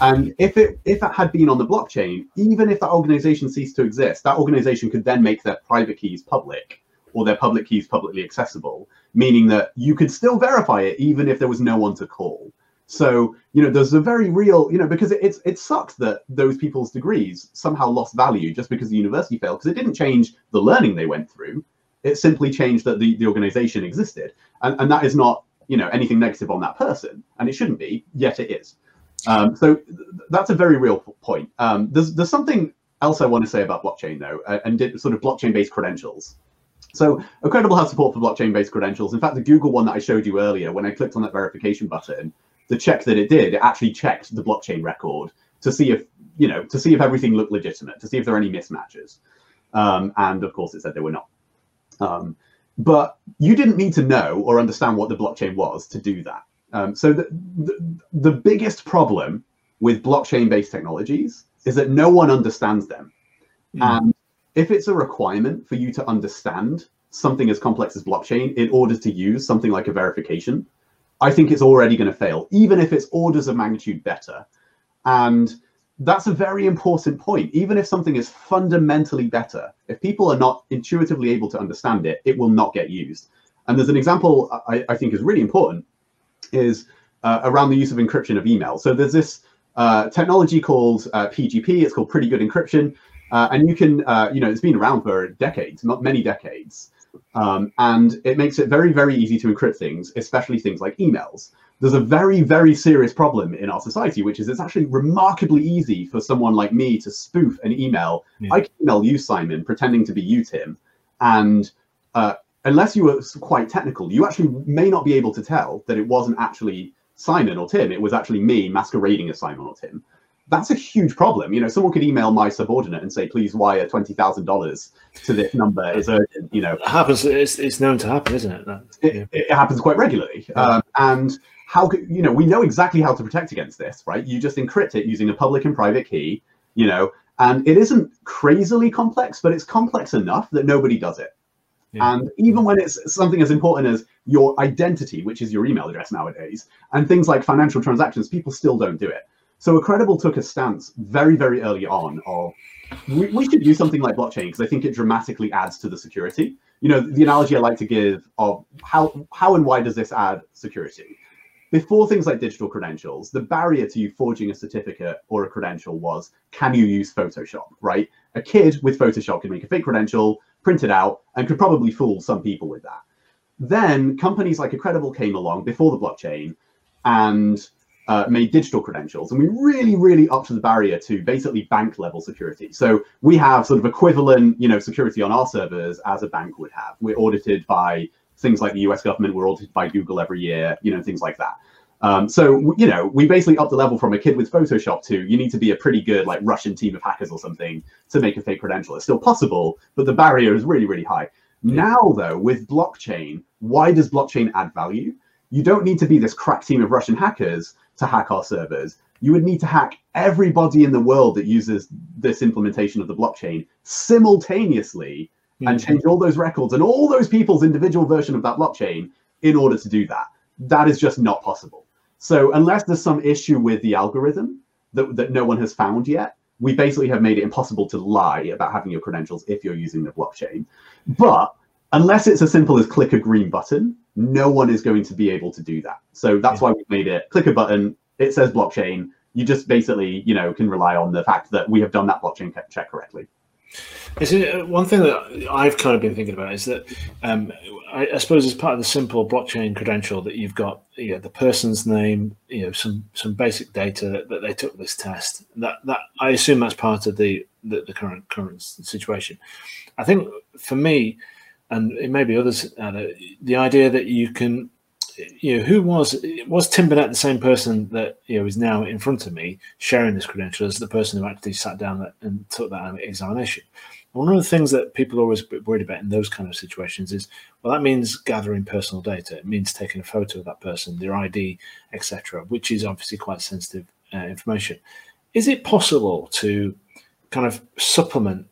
And if it, if it had been on the blockchain, even if that organization ceased to exist, that organization could then make their private keys public, or their public keys publicly accessible, meaning that you could still verify it even if there was no one to call. So, you know, there's a very real, you know, because it, it's it sucks that those people's degrees somehow lost value just because the university failed, because it didn't change the learning they went through. It simply changed that the, the organization existed. And, and that is not, you know, anything negative on that person, and it shouldn't be, yet it is. Um, so th that's a very real point. Um, there's, there's something else I want to say about blockchain, though, and did, sort of blockchain-based credentials. So Accredible has support for blockchain-based credentials. In fact, the Google one that I showed you earlier, when I clicked on that verification button, the check that it did, it actually checked the blockchain record to see if, you know, to see if everything looked legitimate, to see if there are any mismatches. Um, and of course, it said they were not. Um, but you didn't need to know or understand what the blockchain was to do that. Um, so the, the, the biggest problem with blockchain-based technologies is that no one understands them. Mm. And If it's a requirement for you to understand something as complex as blockchain in order to use something like a verification, I think it's already going to fail, even if it's orders of magnitude better. And that's a very important point. Even if something is fundamentally better, if people are not intuitively able to understand it, it will not get used. And there's an example I, I think is really important, is uh, around the use of encryption of email. So there's this uh, technology called uh, P G P. It's called pretty good encryption. Uh, and you can, uh, you know, it's been around for decades, not many decades. Um, and it makes it very, very easy to encrypt things, especially things like emails. There's a very, very serious problem in our society, which is it's actually remarkably easy for someone like me to spoof an email. Yeah. I can email you, Simon, pretending to be you, Tim. And uh, unless you were quite technical, you actually may not be able to tell that it wasn't actually Simon or Tim. It was actually me masquerading as Simon or Tim. That's a huge problem. You know, someone could email my subordinate and say, please wire twenty thousand dollars to this number. It's urgent, you know. It happens. It's, it's known to happen, isn't it? That, it, yeah. it happens quite regularly. Yeah. Um, and how, you know, we know exactly how to protect against this, right? You just encrypt it using a public and private key, you know, and it isn't crazily complex, but it's complex enough that nobody does it. Yeah. And even when it's something as important as your identity, which is your email address nowadays, and things like financial transactions, people still don't do it. So Accredible took a stance very, very early on of we, we should do something like blockchain because I think it dramatically adds to the security. You know, the analogy I like to give of how, how and why does this add security? Before things like digital credentials, the barrier to you forging a certificate or a credential was, can you use Photoshop, right? A kid with Photoshop could make a fake credential, print it out, and could probably fool some people with that. Then companies like Accredible came along before the blockchain and Uh, made digital credentials, and we really, really upped the barrier to basically bank level security. So we have sort of equivalent, you know, security on our servers as a bank would have. We're audited by things like the U S government. We're audited by Google every year, you know, things like that. Um, so, you know, we basically upped the level from a kid with Photoshop to you need to be a pretty good like Russian team of hackers or something to make a fake credential. It's still possible, but the barrier is really, really high. Now, though, with blockchain, why does blockchain add value? You don't need to be this crack team of Russian hackers to hack our servers. You would need to hack everybody in the world that uses this implementation of the blockchain simultaneously mm-hmm. and change all those records and all those people's individual version of that blockchain in order to do that. That is just not possible. So unless there's some issue with the algorithm that, that no one has found yet, we basically have made it impossible to lie about having your credentials if you're using the blockchain. But unless it's as simple as click a green button, no one is going to be able to do that. So that's yeah. why we've made it click a button. It says blockchain. You just basically, you know, can rely on the fact that we have done that blockchain check correctly. Is it, one thing that I've kind of been thinking about is that um, I, I suppose as part of the simple blockchain credential that you've got, you know, the person's name, you know, some some basic data that they took this test. That that I assume that's part of the the, the current current situation. I think for me, and it may be others, Anna, the idea that you can, you know, who was, was Tim Burnett the same person that, you know, is now in front of me sharing this credential as the person who actually sat down and took that examination? One of the things that people are always worried about in those kind of situations is, well, that means gathering personal data. It means taking a photo of that person, their I D, et cetera, which is obviously quite sensitive uh, information. Is it possible to kind of supplement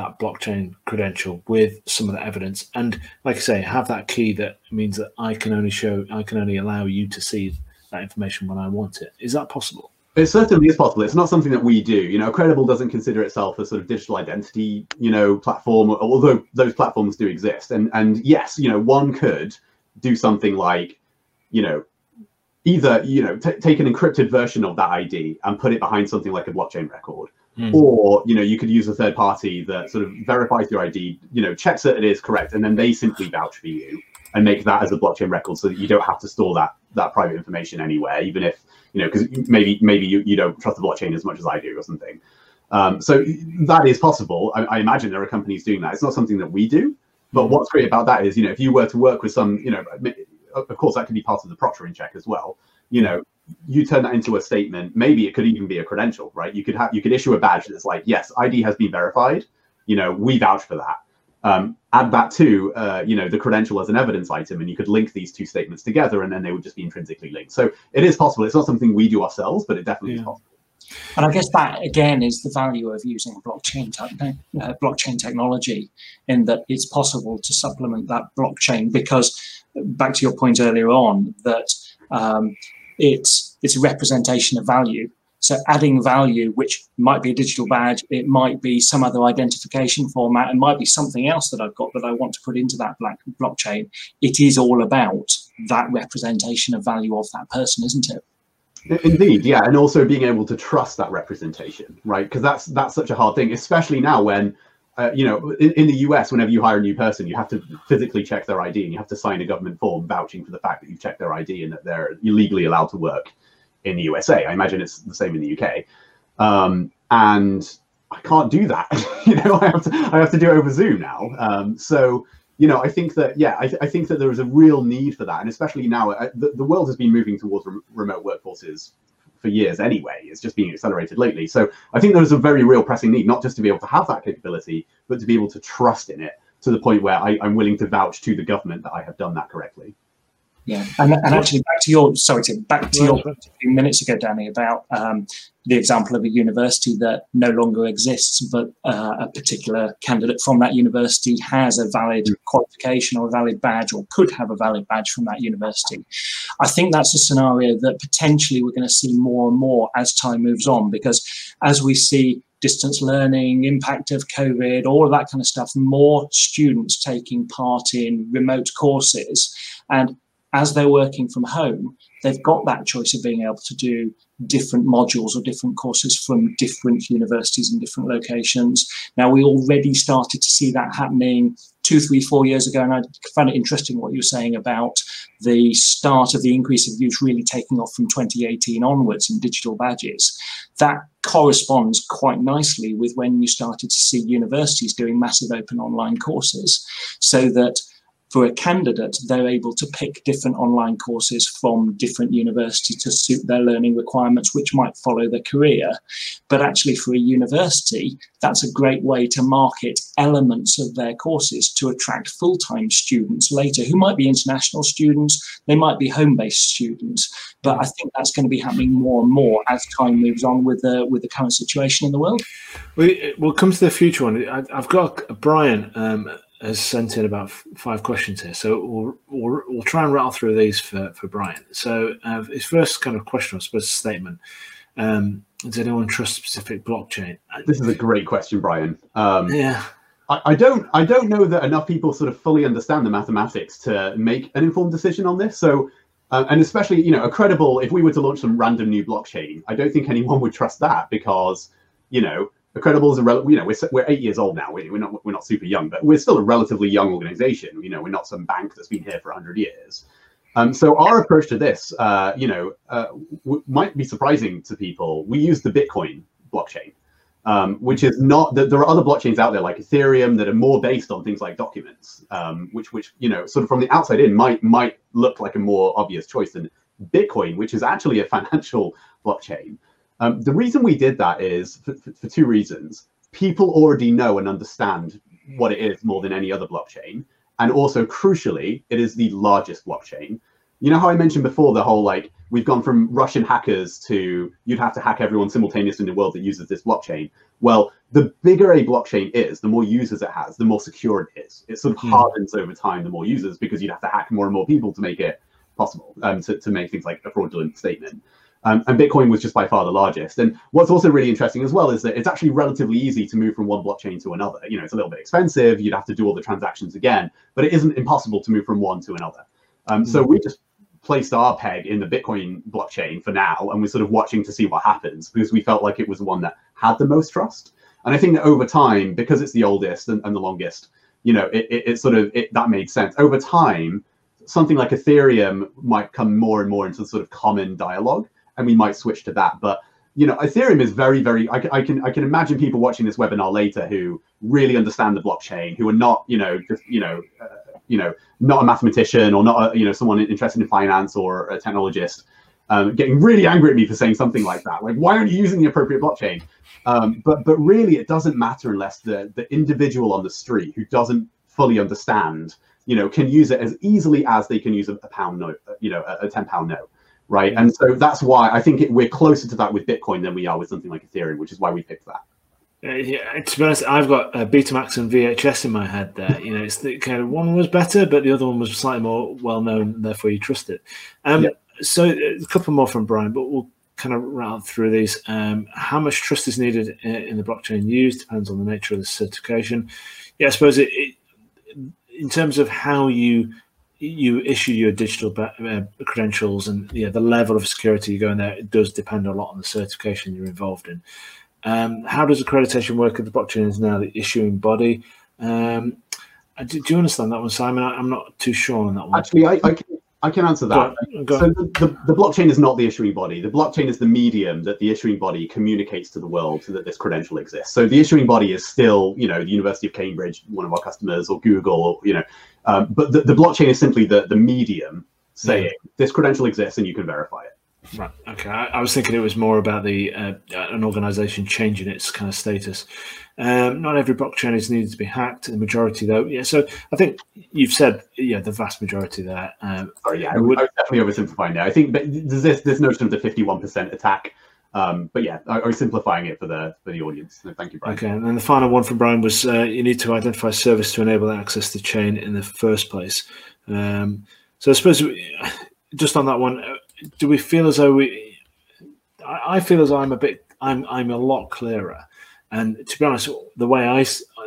that blockchain credential with some of the evidence, and like I say, have that key that means that I can only show, I can only allow you to see that information when I want it? Is that possible? It certainly is possible. It's not something that we do. You know, Accredible doesn't consider itself a sort of digital identity, you know, platform, although those platforms do exist. And and yes, you know, one could do something like, you know, either, you know, take an encrypted version of that I D and put it behind something like a blockchain record. Mm. Or, you know, you could use a third party that sort of verifies your I D, you know, checks that it is correct, and then they simply vouch for you and make that as a blockchain record so that you don't have to store that that private information anywhere, even if, you know, because maybe maybe you, you don't trust the blockchain as much as I do or something. Um, so that is possible. I, I imagine there are companies doing that. It's not something that we do. But what's great about that is, you know, if you were to work with some, you know, of course, that could be part of the proctoring check as well, you know. You turn that into a statement. Maybe it could even be a credential, right? You could have, you could issue a badge that's like, yes, I D has been verified. You know, we vouch for that. Um, add that to, uh, you know, the credential as an evidence item, and you could link these two statements together, and then they would just be intrinsically linked. So it is possible. It's not something we do ourselves, but it definitely yeah. is possible. And I guess that, again, is the value of using blockchain, te- uh, blockchain technology, in that it's possible to supplement that blockchain, because, back to your point earlier on, that um, it's, it's a representation of value. So adding value, which might be a digital badge, it might be some other identification format, and might be something else that I've got that I want to put into that black blockchain. It is all about that representation of value of that person, isn't it? Indeed, yeah, and also being able to trust that representation, right? Because that's that's such a hard thing, especially now when, uh, you know, in, in the U S, whenever you hire a new person, you have to physically check their I D, and you have to sign a government form vouching for the fact that you've checked their I D and that they're legally allowed to work in the U S A. I imagine it's the same in the U K, um, and I can't do that. you know, I have to I have to do it over Zoom now. Um, so. You know, I think that, yeah, I, th I think that there is a real need for that. And especially now, I, the, the world has been moving towards re remote workforces for years anyway. It's just being accelerated lately. So I think there's a very real pressing need, not just to be able to have that capability, but to be able to trust in it to the point where I, I'm willing to vouch to the government that I have done that correctly. Yeah, and, and actually back to your, sorry, Tim, back to your point a few minutes ago, Danny, about um, the example of a university that no longer exists, but uh, a particular candidate from that university has a valid qualification or a valid badge, or could have a valid badge from that university. I think that's a scenario that potentially we're going to see more and more as time moves on, because as we see distance learning, impact of COVID, all of that kind of stuff, more students taking part in remote courses, and as they're working from home, they've got that choice of being able to do different modules or different courses from different universities and different locations. Now, we already started to see that happening two, three, four years ago, and I found it interesting what you were saying about the start of the increase of use really taking off from twenty eighteen onwards in digital badges. That corresponds quite nicely with when you started to see universities doing massive open online courses, so that for a candidate, they're able to pick different online courses from different universities to suit their learning requirements, which might follow their career. But actually for a university, that's a great way to market elements of their courses to attract full-time students later, who might be international students, they might be home-based students. But I think that's going to be happening more and more as time moves on with the, with the current situation in the world. We'll come to the future one. I've got Brian, um, has sent in about five questions here. So we'll, we'll, we'll try and rattle through these for, for Brian. So uh, his first kind of question, I suppose, statement, um, does anyone trust specific blockchain? This is a great question, Brian. Um, yeah. I, I, don't, I don't know that enough people sort of fully understand the mathematics to make an informed decision on this. So, uh, and especially, you know, Accredible, if we were to launch some random new blockchain, I don't think anyone would trust that because, you know, Accredible is a rel you know we're we're eight years old now. We're not we're not super young, but we're still a relatively young organization. You know, we're not some bank that's been here for a hundred years. Um, so our approach to this, uh, you know, uh, w might be surprising to people. We use the Bitcoin blockchain, um, which is not that there are other blockchains out there like Ethereum that are more based on things like documents, um, which which you know sort of from the outside in might might look like a more obvious choice than Bitcoin, which is actually a financial blockchain. Um, the reason we did that is for, for, for two reasons. People already know and understand what it is more than any other blockchain. And also, crucially, it is the largest blockchain. You know how I mentioned before the whole, like, we've gone from Russian hackers to you'd have to hack everyone simultaneously in the world that uses this blockchain. Well, the bigger a blockchain is, the more users it has, the more secure it is. It sort of mm. hardens over time, the more users, because you'd have to hack more and more people to make it possible, um, to, to make things like a fraudulent statement. Um, and Bitcoin was just by far the largest. And what's also really interesting as well is that it's actually relatively easy to move from one blockchain to another. You know, it's a little bit expensive. You'd have to do all the transactions again, but it isn't impossible to move from one to another. Um, so we just placed our peg in the Bitcoin blockchain for now, and we're sort of watching to see what happens because we felt like it was the one that had the most trust. And I think that over time, because it's the oldest and, and the longest, you know, it, it, it sort of, it, that made sense. Over time, something like Ethereum might come more and more into the sort of common dialogue. And we might switch to that, but you know, Ethereum is very, very. I, I can, I can imagine people watching this webinar later who really understand the blockchain, who are not, you know, just, you know, uh, you know, not a mathematician or not, a, you know, someone interested in finance or a technologist, um, getting really angry at me for saying something like that. Like, why aren't you using the appropriate blockchain? Um, but, but really, it doesn't matter unless the the individual on the street who doesn't fully understand, you know, can use it as easily as they can use a, a pound note, you know, a, a ten pound note. right? And so that's why I think it, we're closer to that with Bitcoin than we are with something like Ethereum, which is why we picked that. Uh, yeah, to be honest, I've got uh, Betamax and V H S in my head there. You know, it's the kind of one was better, but the other one was slightly more well-known, therefore you trust it. Um, yeah. So a couple more from Brian, but we'll kind of rattle through these. Um, how much trust is needed in, in the blockchain used depends on the nature of the certification. Yeah, I suppose it, it, in terms of how you you issue your digital uh, credentials and yeah, the level of security you go in there, it does depend a lot on the certification you're involved in. Um, how does accreditation work at the blockchain is now the issuing body? Um, do, do you understand that one, Simon? I, I'm not too sure on that one. Actually, I, I, can, I can answer that. Go on, go so the, the, the blockchain is not the issuing body. The blockchain is the medium that the issuing body communicates to the world so that this credential exists. So the issuing body is still, you know, the University of Cambridge, one of our customers, or Google, or, you know, um, but the, the blockchain is simply the, the medium saying yeah. this credential exists and you can verify it. Right. Okay. I, I was thinking it was more about the uh, an organization changing its kind of status. Um, not every blockchain is needed to be hacked. The majority, though, yeah. So I think you've said, yeah, the vast majority there. Um, Sorry, yeah, I would, I was definitely oversimplifying there. I think but there's this this notion of the fifty-one percent attack. Um, but yeah, I was simplifying it for the for the audience. So thank you, Brian. Okay, and then the final one from Brian was uh, you need to identify service to enable access to the chain in the first place. Um, so I suppose we, just on that one. Do we feel as though we? I feel as though I'm a bit. I'm I'm a lot clearer, and to be honest, the way I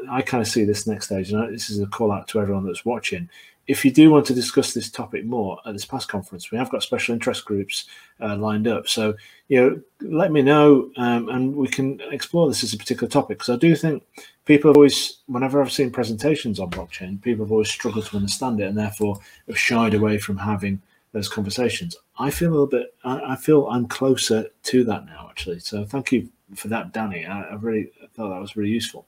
I kind of see this next stage, and this is a call out to everyone that's watching. If you do want to discuss this topic more at this past conference, we have got special interest groups uh, lined up. So you know, let me know, um, and we can explore this as a particular topic. Because I do think people have always, whenever I've seen presentations on blockchain, people have always struggled to understand it, and therefore have shied away from having those conversations. I feel a little bit, I, I feel I'm closer to that now, actually. So thank you for that, Danny. I, I really I thought that was really useful.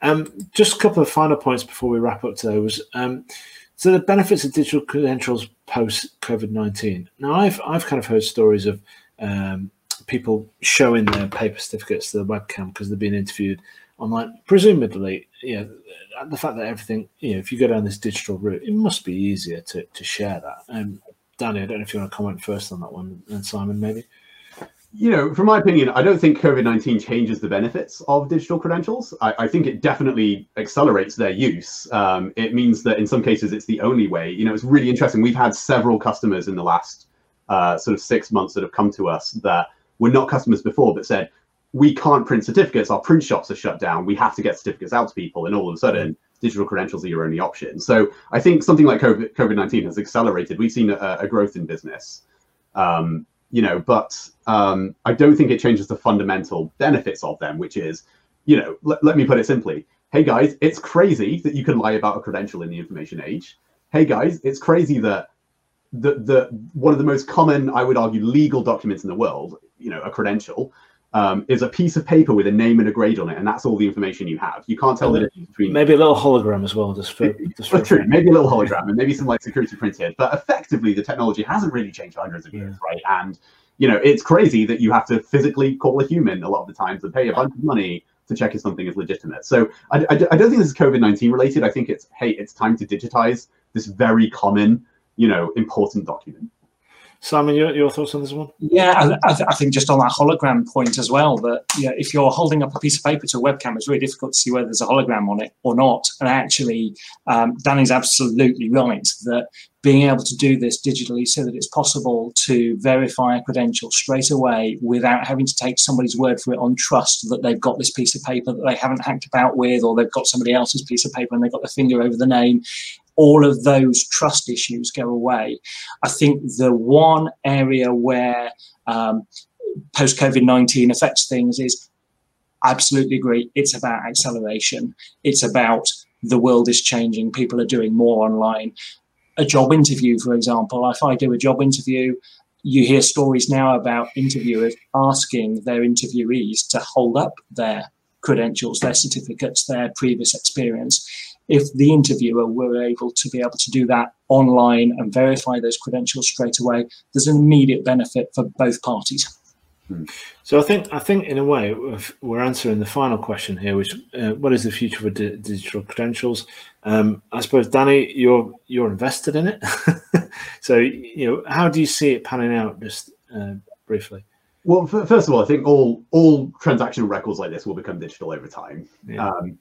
Um, just a couple of final points before we wrap up today was, um, so the benefits of digital credentials post COVID nineteen. Now I've, I've kind of heard stories of um, people showing their paper certificates to the webcam because they've been interviewed online. Presumably, you know, the fact that everything, you know, if you go down this digital route, it must be easier to, to share that. Um, Danny, I don't know if you want to comment first on that one, and Simon, maybe. You know, from my opinion, I don't think COVID nineteen changes the benefits of digital credentials. I, I think it definitely accelerates their use. Um, it means that in some cases, it's the only way. You know, it's really interesting. We've had several customers in the last uh, sort of six months that have come to us that were not customers before, but said, we can't print certificates. Our print shops are shut down. We have to get certificates out to people. And all of a sudden, digital credentials are your only option. So I think something like COVID nineteen has accelerated. We've seen a, a growth in business, um, you know, but um, I don't think it changes the fundamental benefits of them, which is, you know, let, let me put it simply. Hey, guys, it's crazy that you can lie about a credential in the information age. Hey, guys, it's crazy that the, the one of the most common, I would argue, legal documents in the world, you know, a credential, Um, is a piece of paper with a name and a grade on it, and that's all the information you have. You can't tell the difference between maybe a little hologram as well. Just for, just for true, maybe a little hologram and maybe some like security printed. But effectively, the technology hasn't really changed hundreds of years, yeah. right? And you know, it's crazy that you have to physically call a human a lot of the times and pay a bunch of money to check if something is legitimate. So I, I, I don't think this is COVID nineteen related. I think it's hey, it's time to digitize this very common, you know, important document. Simon, your, your thoughts on this one? Yeah, I, th I think just on that hologram point as well, that yeah, if you're holding up a piece of paper to a webcam, it's really difficult to see whether there's a hologram on it or not. And actually, um, Danny's absolutely right that being able to do this digitally so that it's possible to verify a credential straight away without having to take somebody's word for it on trust that they've got this piece of paper that they haven't hacked about with, or they've got somebody else's piece of paper and they've got their finger over the name. All of those trust issues go away. I think the one area where um, post COVID nineteen affects things is, I absolutely agree, it's about acceleration. It's about the world is changing, people are doing more online. A job interview, for example, if I do a job interview, you hear stories now about interviewers asking their interviewees to hold up their credentials, their certificates, their previous experience. If the interviewer were able to be able to do that online and verify those credentials straight away, there's an immediate benefit for both parties. Hmm. So I think I think in a way we're answering the final question here, which uh, what is the future for di digital credentials? Um, I suppose, Danny, you're you're invested in it, so you know how do you see it panning out? Just uh, briefly. Well, f first of all, I think all all transactional records like this will become digital over time. Yeah. Um,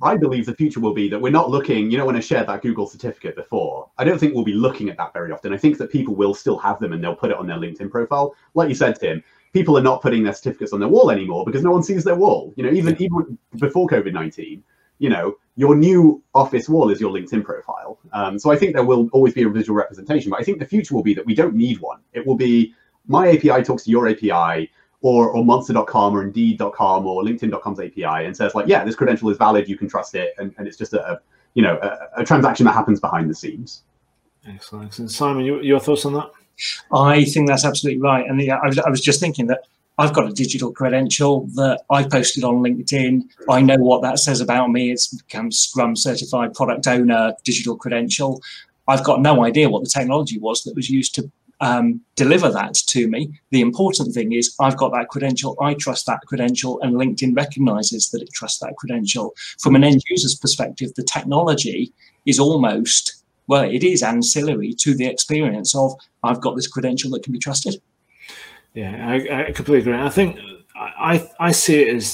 I believe the future will be that we're not looking, you know, when I shared that Google certificate before, I don't think we'll be looking at that very often. I think that people will still have them and they'll put it on their LinkedIn profile. Like you said, Tim, people are not putting their certificates on their wall anymore because no one sees their wall. You know, even, even before COVID nineteen, you know, your new office wall is your LinkedIn profile. Um, so I think there will always be a visual representation, but I think the future will be that we don't need one. It will be my A P I talks to your A P I, or, or monster dot com or indeed dot com or linkedin dot com's A P I and says like, yeah, this credential is valid, you can trust it, and, and it's just a, a you know a, a transaction that happens behind the scenes. Excellent. And Simon, you, your thoughts on that? I think that's absolutely right. And yeah, I was, I was just thinking that I've got a digital credential that I posted on LinkedIn. I know what that says about me. It's become Scrum certified product owner digital credential. I've got no idea what the technology was that was used to Um, deliver that to me. The important thing is I've got that credential, I trust that credential, and LinkedIn recognises that it trusts that credential. From an end user's perspective, the technology is almost, well, it is ancillary to the experience of I've got this credential that can be trusted. Yeah, I, I completely agree. I think I, I see it as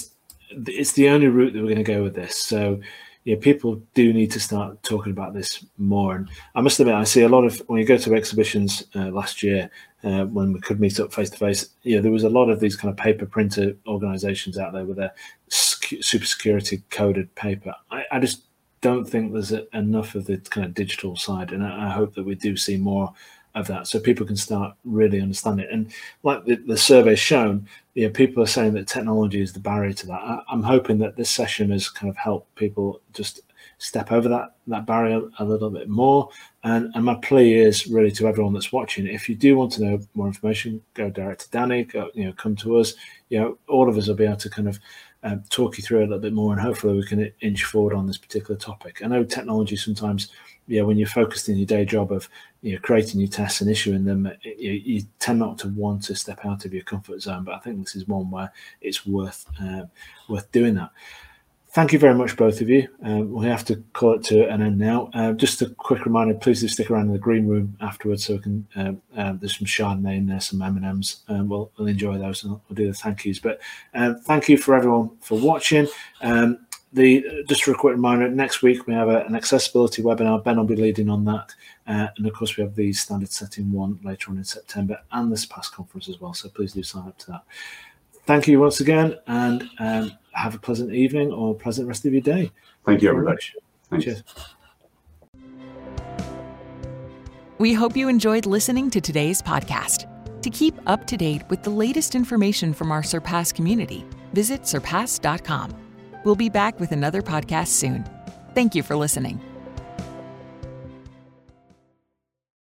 it's the only route that we're going to go with this. So yeah, people do need to start talking about this more. And I must admit, I see a lot of, when you go to exhibitions uh, last year, uh, when we could meet up face to face, yeah, there was a lot of these kind of paper printer organizations out there with their sc super security coded paper. I, I just don't think there's a, enough of the kind of digital side. And I, I hope that we do see more of that so people can start really understanding it. And like the, the survey's shown, you know, people are saying that technology is the barrier to that. I, I'm hoping that this session has kind of helped people just step over that, that barrier a little bit more. And, and my plea is really to everyone that's watching, if you do want to know more information, go direct to Danny, go, you know, come to us. You know, all of us will be able to kind of um, talk you through a little bit more, and hopefully we can inch forward on this particular topic. I know technology sometimes, yeah, when you're focused in your day job of you know, creating your tests and issuing them, it, you, you tend not to want to step out of your comfort zone. But I think this is one where it's worth uh, worth doing that. Thank you very much, both of you. Uh, we have to call it to an end now. Uh, just a quick reminder, please do stick around in the green room afterwards so we can, um, uh, there's some Chardonnay in there, some M and M's, and we'll, we'll enjoy those and we'll do the thank yous. But um, thank you for everyone for watching. Um, The, just for a quick reminder, next week we have a, an accessibility webinar. Ben will be leading on that. Uh, and of course, we have the standard setting one later on in September and this past conference as well. So please do sign up to that. Thank you once again, and um, have a pleasant evening or pleasant rest of your day. Thank you, everybody. Cheers. We hope you enjoyed listening to today's podcast. To keep up to date with the latest information from our Surpass community, visit surpass dot com. We'll be back with another podcast soon. Thank you for listening.